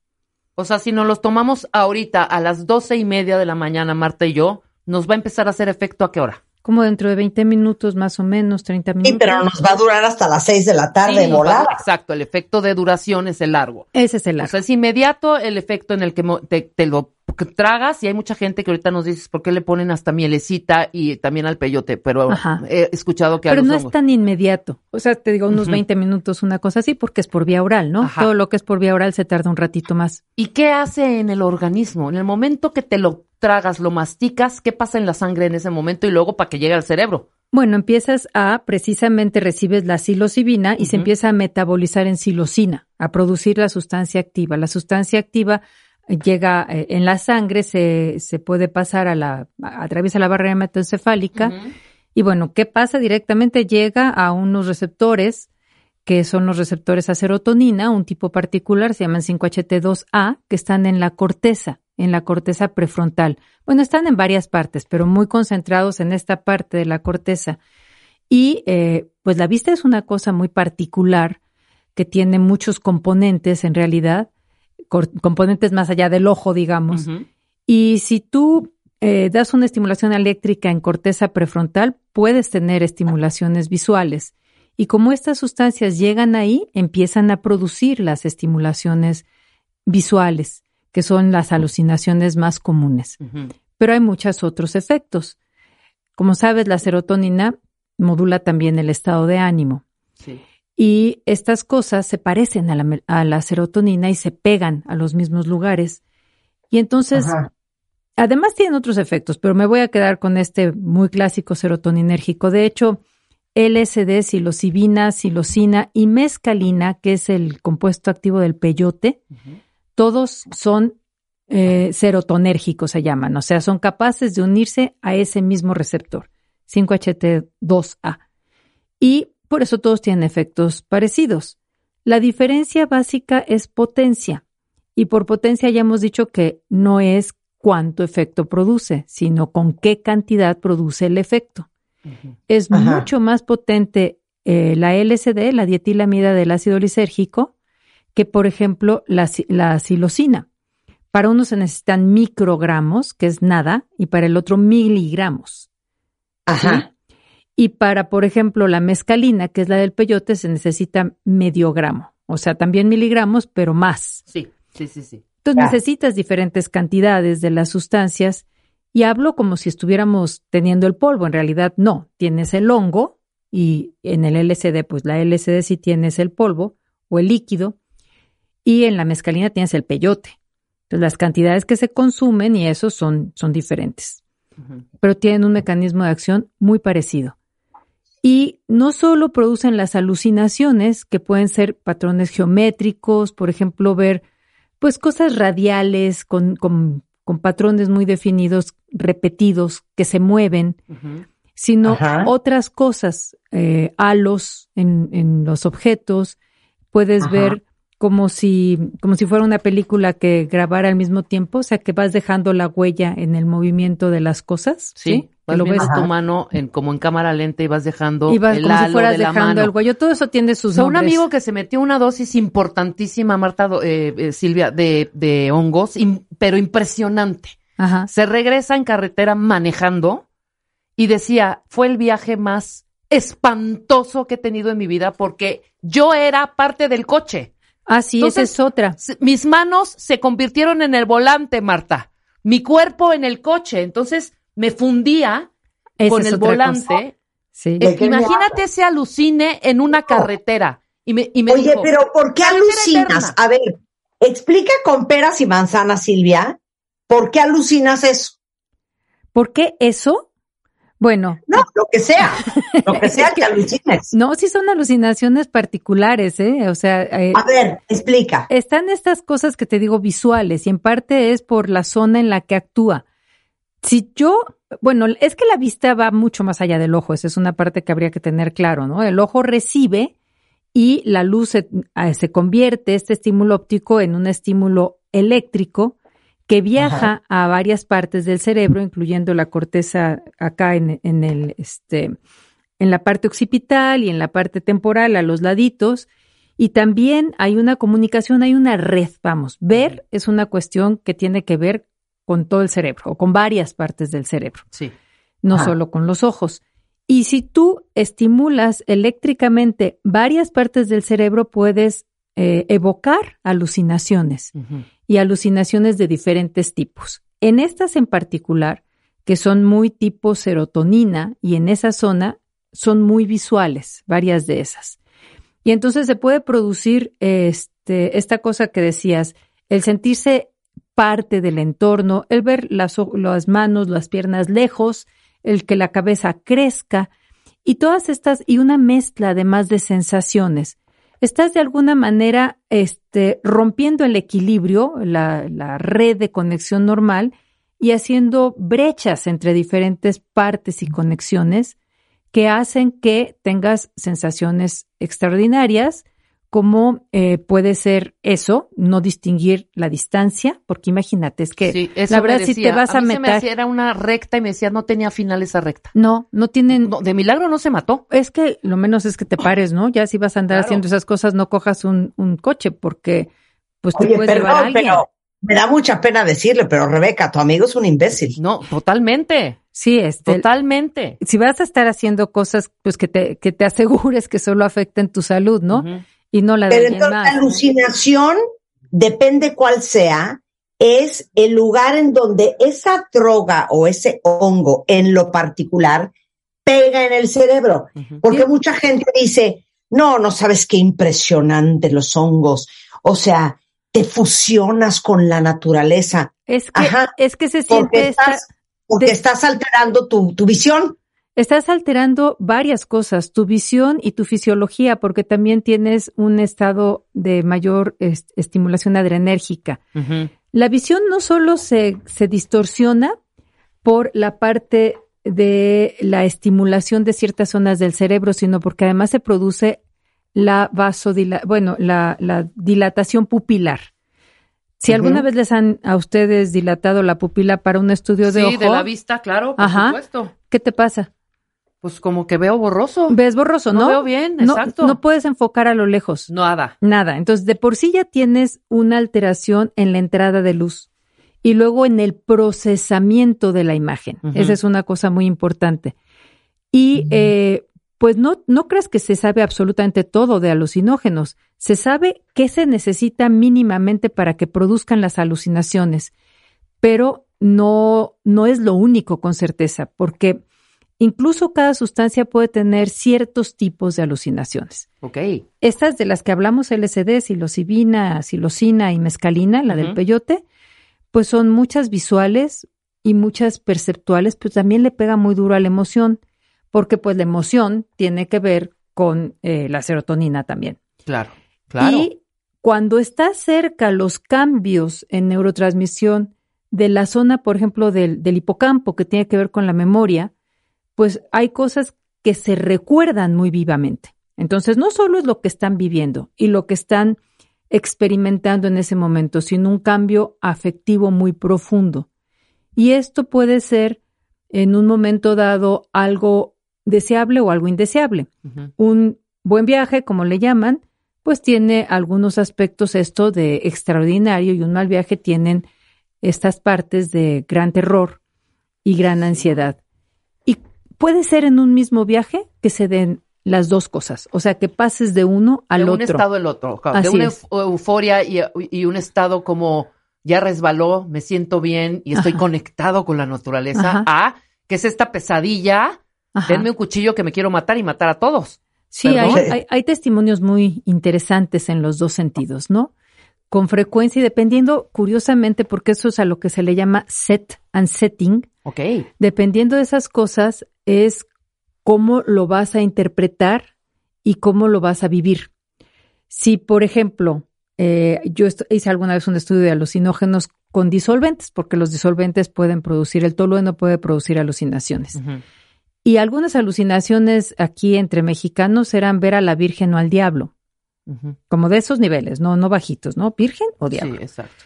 O sea, si nos los tomamos ahorita a las 12:30 de la mañana, Marta y yo, ¿nos va a empezar a hacer efecto a qué hora? Como dentro de 20 minutos más o menos, 30 minutos. Sí, pero nos va a durar hasta las 6 de la tarde volada. Exacto, el efecto de duración es el largo. Ese es el largo. O sea, es inmediato el efecto en el que te lo tragas, y hay mucha gente que ahorita nos dices por qué le ponen hasta mielecita y también al peyote, pero he escuchado que a los hongos. Pero no es tan inmediato, o sea, te digo unos 20 minutos, una cosa así, porque es por vía oral, ¿no? Todo lo que es por vía oral se tarda un ratito más. ¿Y qué hace en el organismo? En el momento que te lo tragas, lo masticas, ¿qué pasa en la sangre en ese momento y luego para que llegue al cerebro? Bueno, empiezas precisamente recibes la psilocibina y se empieza a metabolizar en psilocina, a producir la sustancia activa. La sustancia activa llega en la sangre, se puede pasar atraviesa la barrera hematoencefálica y bueno, ¿qué pasa? Directamente llega a unos receptores que son los receptores a serotonina, un tipo particular, se llaman 5HT2A, que están en la corteza prefrontal. Bueno, están en varias partes, pero muy concentrados en esta parte de la corteza. Y pues la vista es una cosa muy particular que tiene muchos componentes en realidad, componentes más allá del ojo, digamos. Y si tú das una estimulación eléctrica en corteza prefrontal, puedes tener estimulaciones visuales. Y como estas sustancias llegan ahí, empiezan a producir las estimulaciones visuales, que son las alucinaciones más comunes. Pero hay muchos otros efectos. Como sabes, la serotonina modula también el estado de ánimo. Sí. Y estas cosas se parecen a la serotonina y se pegan a los mismos lugares. Y entonces, además tienen otros efectos, pero me voy a quedar con este muy clásico serotoninérgico. De hecho, LSD, psilocibina, psilocina y mescalina, que es el compuesto activo del peyote, todos son serotonérgicos, se llaman. O sea, son capaces de unirse a ese mismo receptor, 5HT2A. Y por eso todos tienen efectos parecidos. La diferencia básica es potencia. Y por potencia ya hemos dicho que no es cuánto efecto produce, sino con qué cantidad produce el efecto. Es mucho más potente la LSD, la dietilamida del ácido lisérgico, que, por ejemplo, la psilocina. Para uno se necesitan microgramos, que es nada, y para el otro miligramos. ¿Sí? Y para, por ejemplo, la mescalina, que es la del peyote, se necesita medio gramo. O sea, también miligramos, pero más. Sí. Entonces necesitas diferentes cantidades de las sustancias, y hablo como si estuviéramos teniendo el polvo. En realidad, no. Tienes el hongo, y en el LSD, pues la LSD sí tienes el polvo o el líquido, y en la mescalina tienes el peyote. Entonces, las cantidades que se consumen y eso son diferentes. Pero tienen un mecanismo de acción muy parecido. Y no solo producen las alucinaciones, que pueden ser patrones geométricos, por ejemplo, ver pues cosas radiales con patrones muy definidos, repetidos, que se mueven, sino otras cosas, halos en los objetos. Puedes ver como si fuera una película que grabara al mismo tiempo, o sea, que vas dejando la huella en el movimiento de las cosas. Sí, que lo ves tu mano en, como en cámara lenta y vas dejando el halo de la mano. El huello, todo eso tiene sus nombres. Un amigo que se metió una dosis importantísima, Marta, Silvia, de hongos, pero impresionante. Ajá. Se regresa en carretera manejando y decía, fue el viaje más espantoso que he tenido en mi vida porque yo era parte del coche. Así entonces, esa es otra. Mis manos se convirtieron en el volante, Marta. Mi cuerpo en el coche. Entonces me fundía esa con el volante. Sí. Imagínate si alucine en una carretera. Y me oye, dijo, pero ¿por qué alucinas? A ver, explica con peras y manzanas, Silvia. ¿Por qué alucinas eso? ¿Por qué eso? Bueno. No, lo que sea que alucines. No, sí son alucinaciones particulares, ¿eh? O sea. A ver, explica. Están estas cosas que te digo visuales y en parte es por la zona en la que actúa. Si yo, bueno, es que la vista va mucho más allá del ojo, esa es una parte que habría que tener claro, ¿no? El ojo recibe y la luz se convierte, este estímulo óptico, en un estímulo eléctrico que viaja a varias partes del cerebro, incluyendo la corteza acá en la parte occipital y en la parte temporal, a los laditos, y también hay una comunicación, hay una red, vamos, ver es una cuestión que tiene que ver con todo el cerebro, o con varias partes del cerebro, sí. No solo con los ojos. Y si tú estimulas eléctricamente varias partes del cerebro, puedes evocar alucinaciones. Uh-huh. Y alucinaciones de diferentes tipos. En estas en particular, que son muy tipo serotonina, y en esa zona son muy visuales, varias de esas. Y entonces se puede producir esta cosa que decías, el sentirse parte del entorno, el ver las manos, las piernas lejos, el que la cabeza crezca, y todas estas, y una mezcla además de sensaciones. Estás de alguna manera rompiendo el equilibrio, la red de conexión normal y haciendo brechas entre diferentes partes y conexiones que hacen que tengas sensaciones extraordinarias, como puede ser eso, no distinguir la distancia, porque imagínate, es que sí, la verdad si te vas a meter... Se me hacía, era una recta y me decía, no tenía final esa recta. No tienen... No, de milagro no se mató. Es que lo menos es que te pares, ¿no? Ya si vas a andar haciendo esas cosas, no cojas un coche, porque pues te puedes llevar a alguien. Pero me da mucha pena decirle, pero Rebeca, tu amigo es un imbécil. No, totalmente. Sí, totalmente. Si vas a estar haciendo cosas, pues que te asegures que solo afecten tu salud, ¿no? Uh-huh. Y no la pero entonces más. La alucinación, depende cuál sea, es el lugar en donde esa droga o ese hongo en lo particular pega en el cerebro. Uh-huh. Porque mucha gente dice, no sabes qué impresionante los hongos. O sea, te fusionas con la naturaleza. Es que se siente... Porque estás alterando tu visión. Estás alterando varias cosas, tu visión y tu fisiología, porque también tienes un estado de mayor estimulación adrenérgica. Uh-huh. La visión no solo se distorsiona por la parte de la estimulación de ciertas zonas del cerebro, sino porque además se produce la la dilatación pupilar. Si alguna vez les han a ustedes dilatado la pupila para un estudio de ojo. Sí, de la vista, claro, por supuesto. ¿Qué te pasa? Pues como que veo borroso. ¿Ves borroso, no? No veo bien, exacto. No puedes enfocar a lo lejos. Nada. Entonces, de por sí ya tienes una alteración en la entrada de luz y luego en el procesamiento de la imagen. Uh-huh. Esa es una cosa muy importante. Y pues no creas que se sabe absolutamente todo de alucinógenos. Se sabe qué se necesita mínimamente para que produzcan las alucinaciones, pero no es lo único con certeza, porque... Incluso cada sustancia puede tener ciertos tipos de alucinaciones. Okay. Estas de las que hablamos, LSD, psilocibina y mescalina, la del peyote, pues son muchas visuales y muchas perceptuales, pero también le pega muy duro a la emoción, porque pues la emoción tiene que ver con la serotonina también. Claro. Y cuando está cerca los cambios en neurotransmisión de la zona, por ejemplo, del hipocampo, que tiene que ver con la memoria, pues hay cosas que se recuerdan muy vivamente. Entonces, no solo es lo que están viviendo y lo que están experimentando en ese momento, sino un cambio afectivo muy profundo. Y esto puede ser en un momento dado algo deseable o algo indeseable. Uh-huh. Un buen viaje, como le llaman, pues tiene algunos aspectos esto de extraordinario, y un mal viaje tienen estas partes de gran terror y gran ansiedad. Y puede ser en un mismo viaje que se den las dos cosas, o sea, que pases de uno al otro. De un estado al otro, claro. Así de una euforia y un estado como ya resbaló, me siento bien y estoy conectado con la naturaleza, a que es esta pesadilla, denme un cuchillo que me quiero matar y matar a todos. Sí, hay testimonios muy interesantes en los dos sentidos, ¿no? Con frecuencia y dependiendo, curiosamente, porque eso es a lo que se le llama set and setting. Okay. Dependiendo de esas cosas es cómo lo vas a interpretar y cómo lo vas a vivir. Si, por ejemplo, yo hice alguna vez un estudio de alucinógenos con disolventes, porque los disolventes pueden producir, el tolueno puede producir alucinaciones. Uh-huh. Y algunas alucinaciones aquí entre mexicanos eran ver a la Virgen o al diablo. Uh-huh. Como de esos niveles, no bajitos, ¿no? Virgen o diablo. Sí, exacto.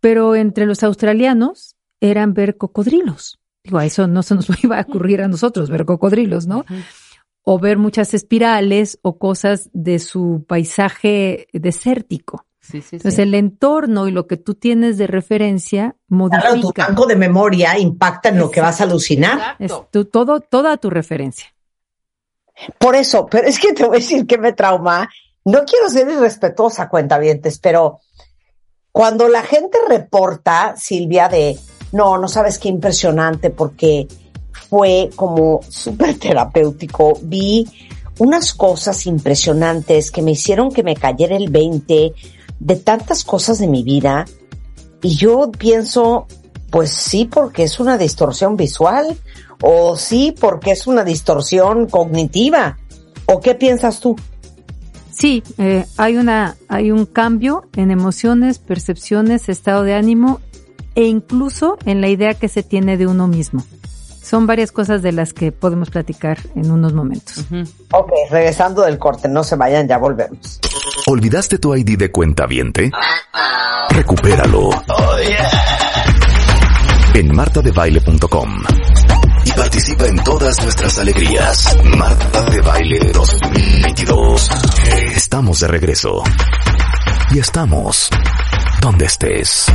Pero entre los australianos eran ver cocodrilos. Digo, a eso no se nos iba a ocurrir a nosotros, ver cocodrilos, ¿no? Uh-huh. O ver muchas espirales o cosas de su paisaje desértico. Sí. Entonces, el entorno y lo que tú tienes de referencia modifica. Claro, tu banco de memoria impacta en lo que vas a alucinar. Toda tu referencia. Por eso, pero es que te voy a decir que me trauma. No quiero ser irrespetuosa, cuentavientes, pero cuando la gente reporta, Silvia, de no sabes qué impresionante, porque fue como súper terapéutico, vi unas cosas impresionantes que me hicieron que me cayera el 20 de tantas cosas de mi vida, y yo pienso, pues sí, porque es una distorsión visual, o sí, porque es una distorsión cognitiva, ¿o qué piensas tú? Sí, hay un cambio en emociones, percepciones, estado de ánimo, e incluso en la idea que se tiene de uno mismo. Son varias cosas de las que podemos platicar en unos momentos. Uh-huh. Ok, regresando del corte, no se vayan, ya volvemos. ¿Olvidaste tu ID de cuentaviente? Recupéralo. Oh, yeah. En martadebaile.com. Y participa en todas nuestras alegrías. Marta de Baile 2022. Estamos de regreso. Y estamos donde estés.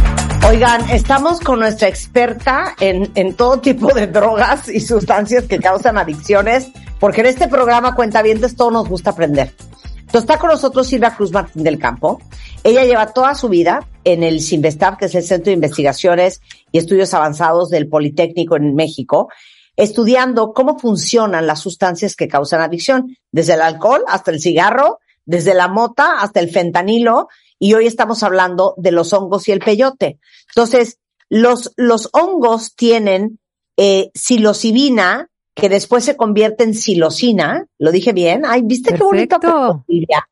Oigan, estamos con nuestra experta en todo tipo de drogas y sustancias que causan adicciones, porque en este programa Cuentavientes todo nos gusta aprender. Entonces está con nosotros Silvia Cruz Martín del Campo. Ella lleva toda su vida en el CINVESTAB, que es el Centro de Investigaciones y Estudios Avanzados del Politécnico en México, estudiando cómo funcionan las sustancias que causan adicción, desde el alcohol hasta el cigarro, desde la mota hasta el fentanilo, y hoy estamos hablando de los hongos y el peyote. Entonces, los hongos tienen psilocibina, que después se convierte en psilocina, lo dije bien, ay, ¿viste Perfecto. Qué bonito? Psilocibina,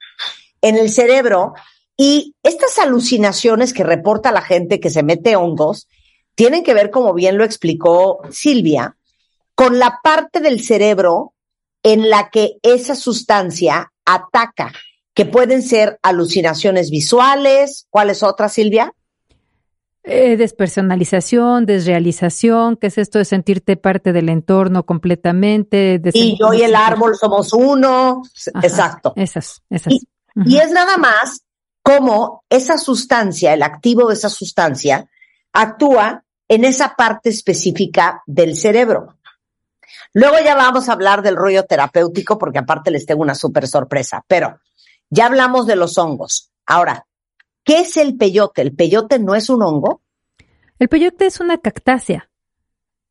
en el cerebro, y estas alucinaciones que reporta la gente que se mete hongos tienen que ver, como bien lo explicó Silvia, con la parte del cerebro en la que esa sustancia ataca, que pueden ser alucinaciones visuales. ¿Cuáles otras, Silvia? Despersonalización, desrealización, que es esto de sentirte parte del entorno completamente. Y yo y el árbol somos uno. Ajá, exacto. Esas. Y es nada más cómo esa sustancia, el activo de esa sustancia, actúa en esa parte específica del cerebro. Luego ya vamos a hablar del rollo terapéutico, porque aparte les tengo una súper sorpresa, pero ya hablamos de los hongos. Ahora, ¿qué es el peyote? ¿El peyote no es un hongo? El peyote es una cactácea.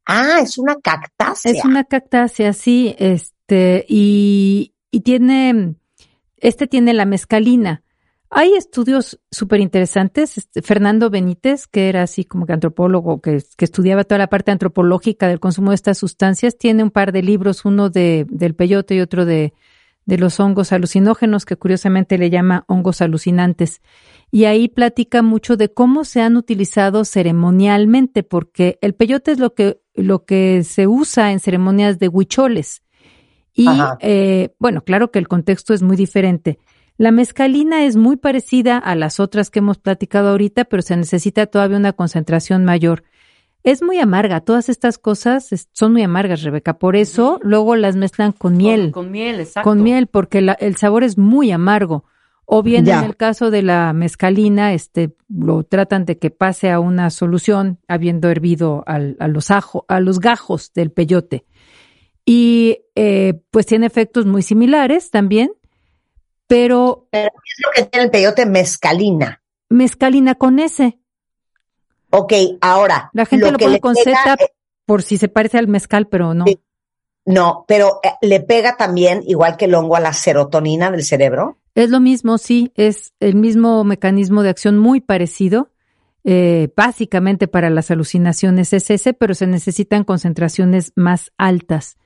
Ah, es una cactácea. Es una cactácea, sí, y tiene la mescalina. Hay estudios súper interesantes. Fernando Benítez, que era así como que antropólogo, que estudiaba toda la parte antropológica del consumo de estas sustancias, tiene un par de libros, uno del peyote y otro de los hongos alucinógenos, que curiosamente le llama hongos alucinantes. Y ahí platica mucho de cómo se han utilizado ceremonialmente, porque el peyote es lo que se usa en ceremonias de huicholes. Y, bueno, claro que el contexto es muy diferente. La mezcalina es muy parecida a las otras que hemos platicado ahorita, pero se necesita todavía una concentración mayor. Es muy amarga, todas estas cosas son muy amargas, Rebeca, por eso luego las mezclan con miel. Con miel, exacto. Con miel, porque el sabor es muy amargo. O bien en el caso de la mezcalina, lo tratan de que pase a una solución habiendo hervido a los gajos del peyote. Y pues tiene efectos muy similares también, pero... Pero ¿qué es lo que tiene el peyote? Mezcalina. Mezcalina con S. Ok, ahora... La gente lo pone con Z por si se parece al mezcal, pero no. No, pero le pega también, igual que el hongo, a la serotonina del cerebro. Es lo mismo, sí, es el mismo mecanismo de acción muy parecido. Básicamente para las alucinaciones es ese, pero se necesitan concentraciones más altas.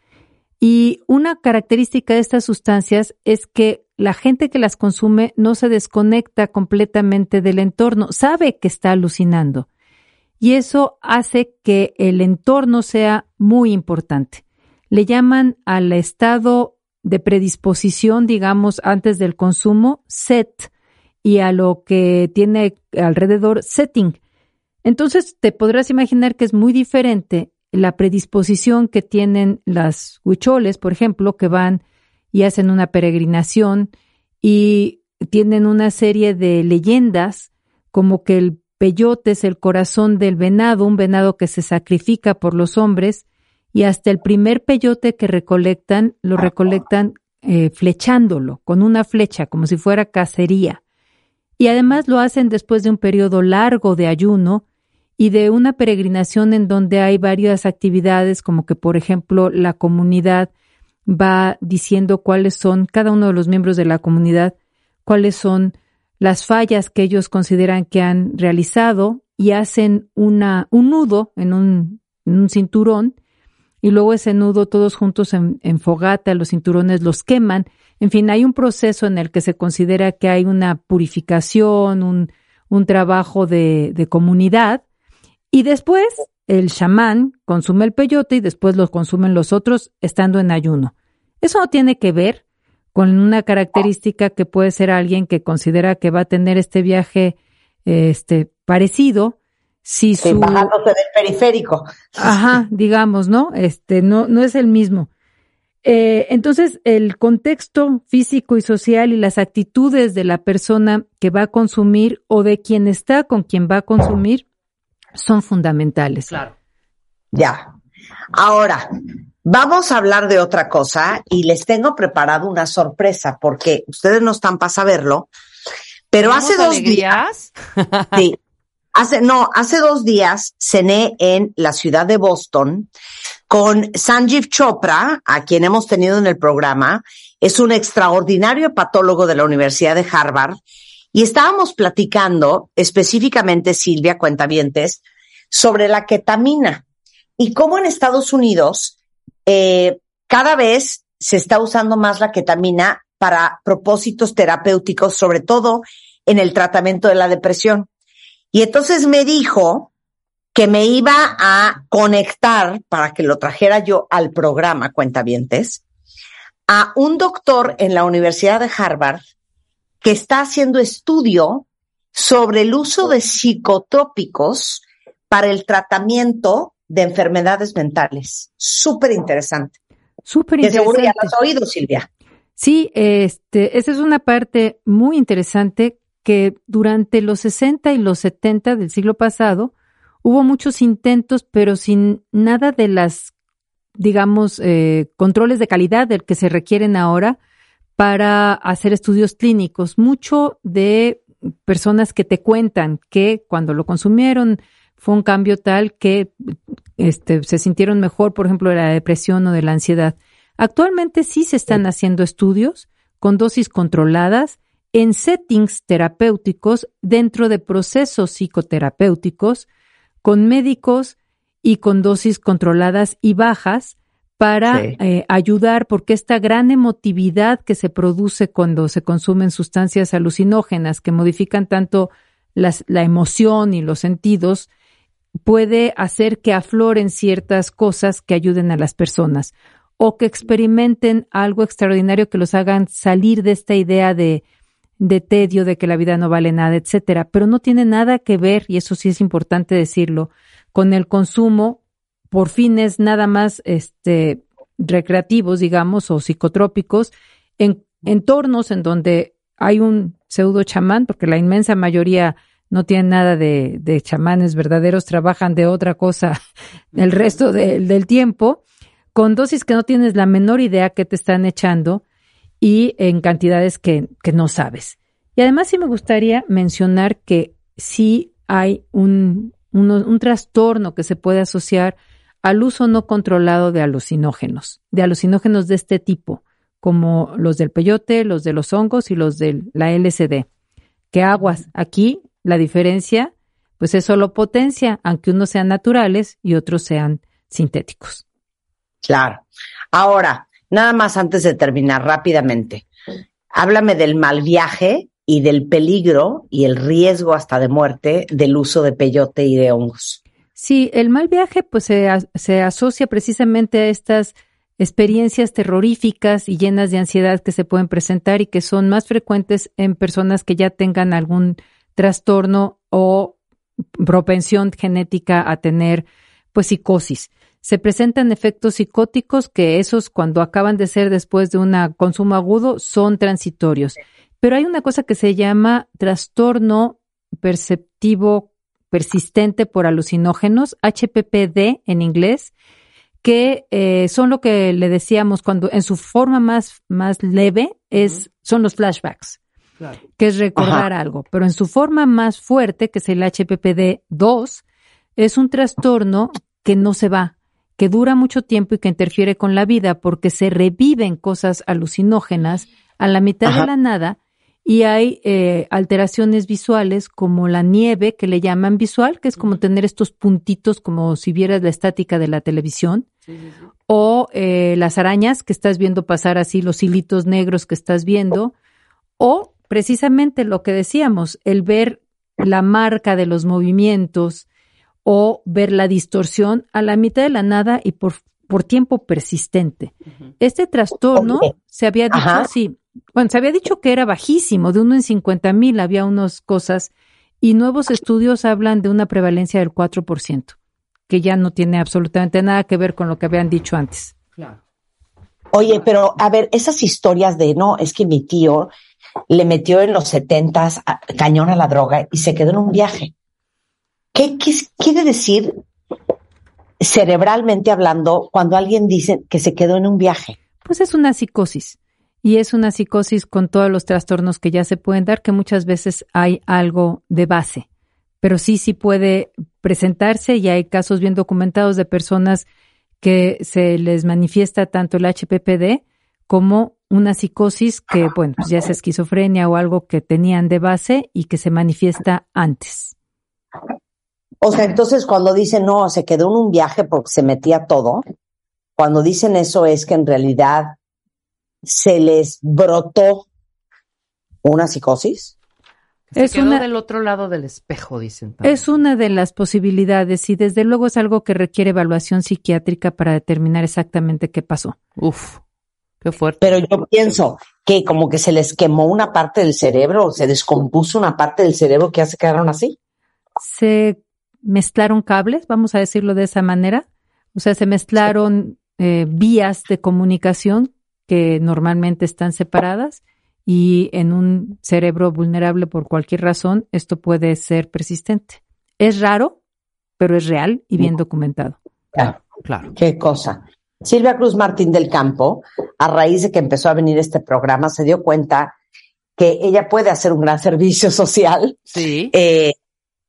Y una característica de estas sustancias es que la gente que las consume no se desconecta completamente del entorno, sabe que está alucinando. Y eso hace que el entorno sea muy importante. Le llaman al estado de predisposición, digamos, antes del consumo, set, y a lo que tiene alrededor, setting. Entonces, te podrás imaginar que es muy diferente la predisposición que tienen las huicholes, por ejemplo, que van y hacen una peregrinación y tienen una serie de leyendas, como que el peyote es el corazón del venado, un venado que se sacrifica por los hombres, y hasta el primer peyote que recolectan, lo recolectan flechándolo, con una flecha, como si fuera cacería. Y además lo hacen después de un periodo largo de ayuno y de una peregrinación en donde hay varias actividades, como que, por ejemplo, la comunidad va diciendo cuáles son, cada uno de los miembros de la comunidad, cuáles son las fallas que ellos consideran que han realizado, y hacen un nudo en un cinturón, y luego ese nudo todos juntos en fogata, los cinturones los queman. En fin, hay un proceso en el que se considera que hay una purificación, un trabajo de comunidad. Y después el chamán consume el peyote y después lo consumen los otros estando en ayuno. Eso no tiene que ver con una característica que puede ser alguien que considera que va a tener este viaje parecido. Si su... bajándose del periférico. Ajá, digamos, ¿no? No es el mismo. Entonces, el contexto físico y social y las actitudes de la persona que va a consumir o de quien está con quien va a consumir son fundamentales. Claro. Ya. Ahora, vamos a hablar de otra cosa y les tengo preparado una sorpresa porque ustedes no están para saberlo, pero hace dos días... Sí. Hace 2 días cené en la ciudad de Boston con Sanjiv Chopra, a quien hemos tenido en el programa. Es un extraordinario patólogo de la Universidad de Harvard. Y estábamos platicando, específicamente, Silvia, cuentavientes, sobre la ketamina y cómo en Estados Unidos cada vez se está usando más la ketamina para propósitos terapéuticos, sobre todo en el tratamiento de la depresión. Y entonces me dijo que me iba a conectar, para que lo trajera yo al programa, cuentavientes, a un doctor en la Universidad de Harvard que está haciendo estudio sobre el uso de psicotrópicos para el tratamiento de enfermedades mentales. Súper interesante. Súper interesante. De seguro ya lo has oído, Silvia. Sí, esa es una parte muy interesante, que durante los 60 y los 70 del siglo pasado hubo muchos intentos, pero sin nada de las, digamos, controles de calidad del que se requieren ahora para hacer estudios clínicos. Mucho de personas que te cuentan que cuando lo consumieron fue un cambio tal que se sintieron mejor, por ejemplo, de la depresión o de la ansiedad. Actualmente sí se están haciendo estudios con dosis controladas en settings terapéuticos, dentro de procesos psicoterapéuticos, con médicos y con dosis controladas y bajas para ayudar, porque esta gran emotividad que se produce cuando se consumen sustancias alucinógenas que modifican tanto la emoción y los sentidos, puede hacer que afloren ciertas cosas que ayuden a las personas o que experimenten algo extraordinario que los hagan salir de esta idea de tedio, de que la vida no vale nada, etcétera, pero no tiene nada que ver, y eso sí es importante decirlo, con el consumo por fines nada más recreativos, digamos, o psicotrópicos, en entornos en donde hay un pseudo chamán, porque la inmensa mayoría no tienen nada de chamanes verdaderos, trabajan de otra cosa el resto del tiempo, con dosis que no tienes la menor idea que te están echando y en cantidades que no sabes. Y además sí me gustaría mencionar que sí hay un trastorno que se puede asociar al uso no controlado de alucinógenos de este tipo, como los del peyote, los de los hongos y los de la LSD. ¿Qué aguas? Aquí la diferencia pues es solo potencia, aunque unos sean naturales y otros sean sintéticos. Claro. Ahora, nada más antes de terminar rápidamente, háblame del mal viaje y del peligro y el riesgo hasta de muerte del uso de peyote y de hongos. Sí, el mal viaje pues se asocia precisamente a estas experiencias terroríficas y llenas de ansiedad que se pueden presentar y que son más frecuentes en personas que ya tengan algún trastorno o propensión genética a tener pues psicosis. Se presentan efectos psicóticos que esos cuando acaban de ser después de un consumo agudo son transitorios. Pero hay una cosa que se llama trastorno perceptivo persistente por alucinógenos, HPPD en inglés, que son lo que le decíamos cuando en su forma más leve son los flashbacks, claro, que es recordar algo. Pero en su forma más fuerte, que es el HPPD2, es un trastorno que no se va, que dura mucho tiempo y que interfiere con la vida porque se reviven cosas alucinógenas a la mitad de la nada. Y hay alteraciones visuales como la nieve, que le llaman visual, que es como tener estos puntitos como si vieras la estática de la televisión, sí. O las arañas que estás viendo pasar así, los hilitos negros que estás viendo, o precisamente lo que decíamos, el ver la marca de los movimientos o ver la distorsión a la mitad de la nada y por tiempo persistente. Este trastorno se había dicho así. Bueno, se había dicho que era bajísimo, de 1 en 50,000 había unas cosas, y nuevos estudios hablan de una prevalencia del 4%, que ya no tiene absolutamente nada que ver con lo que habían dicho antes. Claro. Oye, pero a ver, esas historias de no, es que mi tío le metió en los 70s cañón a la droga y se quedó en un viaje. ¿Qué quiere decir cerebralmente hablando cuando alguien dice que se quedó en un viaje? Pues es una psicosis. Y es una psicosis con todos los trastornos que ya se pueden dar, que muchas veces hay algo de base. Pero sí puede presentarse y hay casos bien documentados de personas que se les manifiesta tanto el HPPD como una psicosis que, bueno, pues ya es esquizofrenia o algo que tenían de base y que se manifiesta antes. O sea, entonces cuando dicen, no, se quedó en un viaje porque se metía todo, cuando dicen eso es que en realidad se les brotó una psicosis. Se quedó del otro lado del espejo, dicen también. Es una de las posibilidades y desde luego es algo que requiere evaluación psiquiátrica para determinar exactamente qué pasó. Uf, qué fuerte. Pero yo pienso que como que se les quemó una parte del cerebro, se descompuso una parte del cerebro que ya se quedaron así. Se mezclaron cables, vamos a decirlo de esa manera. O sea, se mezclaron vías de comunicación que normalmente están separadas y en un cerebro vulnerable por cualquier razón, esto puede ser persistente. Es raro, pero es real y bien documentado. Claro. Qué cosa. Silvia Cruz Martín del Campo, a raíz de que empezó a venir este programa, se dio cuenta que ella puede hacer un gran servicio social,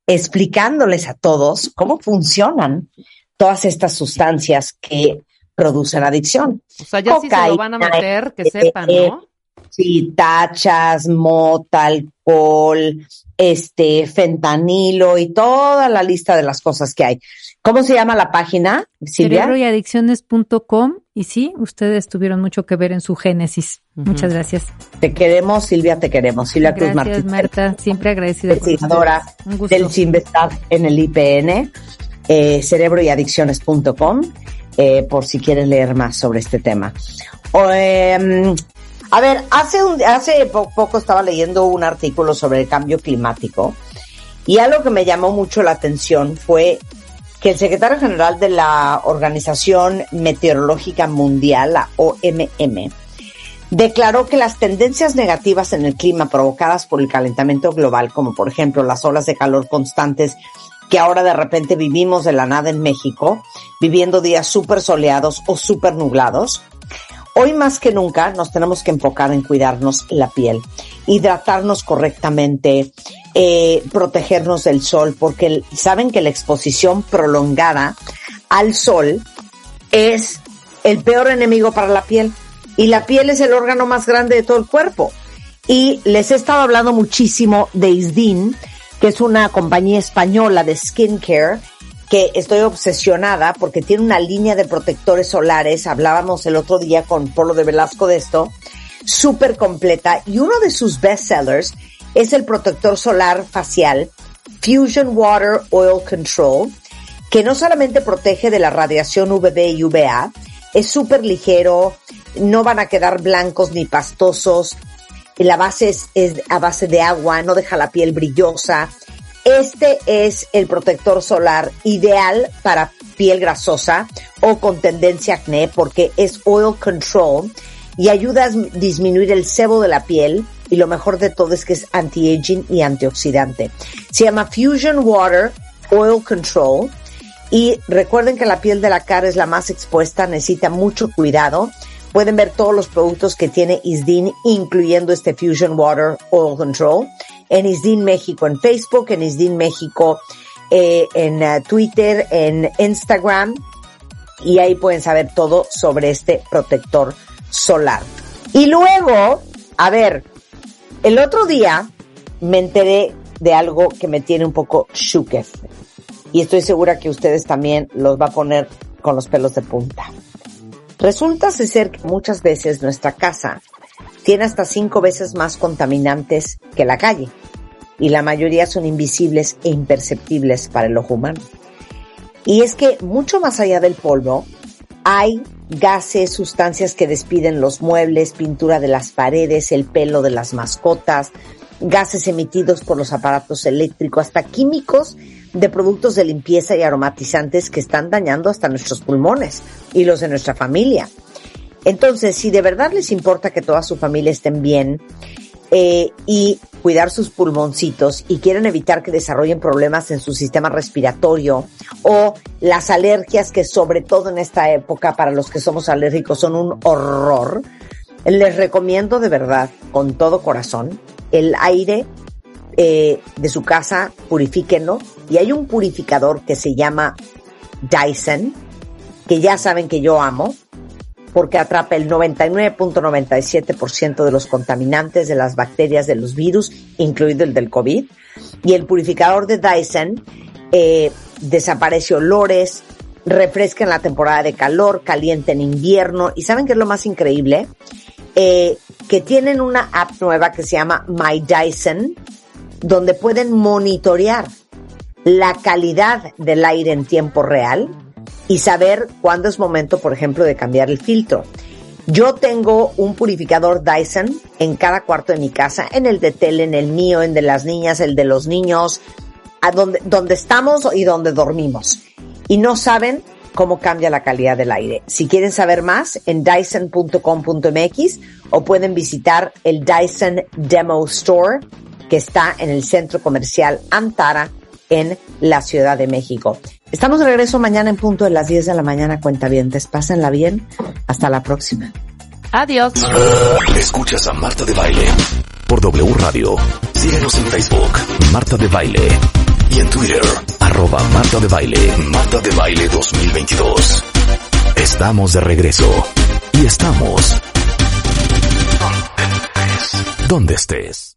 explicándoles a todos cómo funcionan todas estas sustancias que producen adicción. O sea, ya cocaína, sí se lo van a meter, que sepan, ¿no? Sí, tachas, mota, alcohol, fentanilo y toda la lista de las cosas que hay. ¿Cómo se llama la página, Silvia? Cerebro y adicciones.com. Y sí, ustedes tuvieron mucho que ver en su génesis. Muchas gracias. Te queremos, Silvia, te queremos. Silvia Cruz Martín. Gracias, Marta. Siempre agradecida con ustedes. Un gusto. Del CINVESTAB en el IPN, cerebroyadicciones.com. Por si quieren leer más sobre este tema. A ver, hace poco estaba leyendo un artículo sobre el cambio climático y algo que me llamó mucho la atención fue que el secretario general de la Organización Meteorológica Mundial, la OMM, declaró que las tendencias negativas en el clima provocadas por el calentamiento global, como por ejemplo las olas de calor constantes que ahora de repente vivimos de la nada en México, viviendo días súper soleados o súper nublados, hoy más que nunca nos tenemos que enfocar en cuidarnos la piel, hidratarnos correctamente, protegernos del sol, porque saben que la exposición prolongada al sol es el peor enemigo para la piel. Y la piel es el órgano más grande de todo el cuerpo. Y les he estado hablando muchísimo de Isdin, que es una compañía española de skincare, que estoy obsesionada porque tiene una línea de protectores solares. Hablábamos el otro día con Polo de Velasco de esto, súper completa. Y uno de sus bestsellers es el protector solar facial Fusion Water Oil Control, que no solamente protege de la radiación UVB y UVA, es súper ligero, no van a quedar blancos ni pastosos. La base es a base de agua, no deja la piel brillosa. Este es el protector solar ideal para piel grasosa o con tendencia a acné, porque es oil control y ayuda a disminuir el sebo de la piel. Y lo mejor de todo es que es anti-aging y antioxidante. Se llama Fusion Water Oil Control. Y recuerden que la piel de la cara es la más expuesta, necesita mucho cuidado. Pueden ver todos los productos que tiene Isdin, incluyendo este Fusion Water Oil Control, en Isdin México, en Facebook, en Isdin México, en Twitter, en Instagram, y ahí pueden saber todo sobre este protector solar. Y luego, a ver, el otro día me enteré de algo que me tiene un poco shooketh, y estoy segura que ustedes también los va a poner con los pelos de punta. Resulta ser que muchas veces nuestra casa tiene hasta 5 veces más contaminantes que la calle, y la mayoría son invisibles e imperceptibles para el ojo humano. Y es que mucho más allá del polvo hay gases, sustancias que despiden los muebles, pintura de las paredes, el pelo de las mascotas, gases emitidos por los aparatos eléctricos, hasta químicos de productos de limpieza y aromatizantes que están dañando hasta nuestros pulmones y los de nuestra familia. Entonces, si de verdad les importa que toda su familia estén bien y cuidar sus pulmoncitos y quieren evitar que desarrollen problemas en su sistema respiratorio o las alergias, que sobre todo en esta época para los que somos alérgicos son un horror, les recomiendo de verdad, con todo corazón, el aire de su casa, purifíquenlo. Y hay un purificador que se llama Dyson, que ya saben que yo amo, porque atrapa el 99.97% de los contaminantes, de las bacterias, de los virus, incluido el del COVID. Y el purificador de Dyson desaparece olores, refresca en la temporada de calor, calienta en invierno. ¿Y saben qué es lo más increíble? Que tienen una app nueva que se llama My Dyson, donde pueden monitorear la calidad del aire en tiempo real y saber cuándo es momento, por ejemplo, de cambiar el filtro. Yo tengo un purificador Dyson en cada cuarto de mi casa, en el de tele, en el mío, en el de las niñas, el de los niños, a donde estamos y donde dormimos. Y no saben cómo cambia la calidad del aire. Si quieren saber más, en Dyson.com.mx o pueden visitar el Dyson Demo Store, que está en el Centro Comercial Antara, en la Ciudad de México. Estamos de regreso mañana en punto de las 10 de la mañana, cuentavientes. Pásenla bien. Hasta la próxima. Adiós. Escuchas a Marta de Baile por W Radio. Síguenos en Facebook, Marta de Baile, y en Twitter, @Marta de Baile, Marta de Baile 2022. Estamos de regreso. Y estamos donde estés.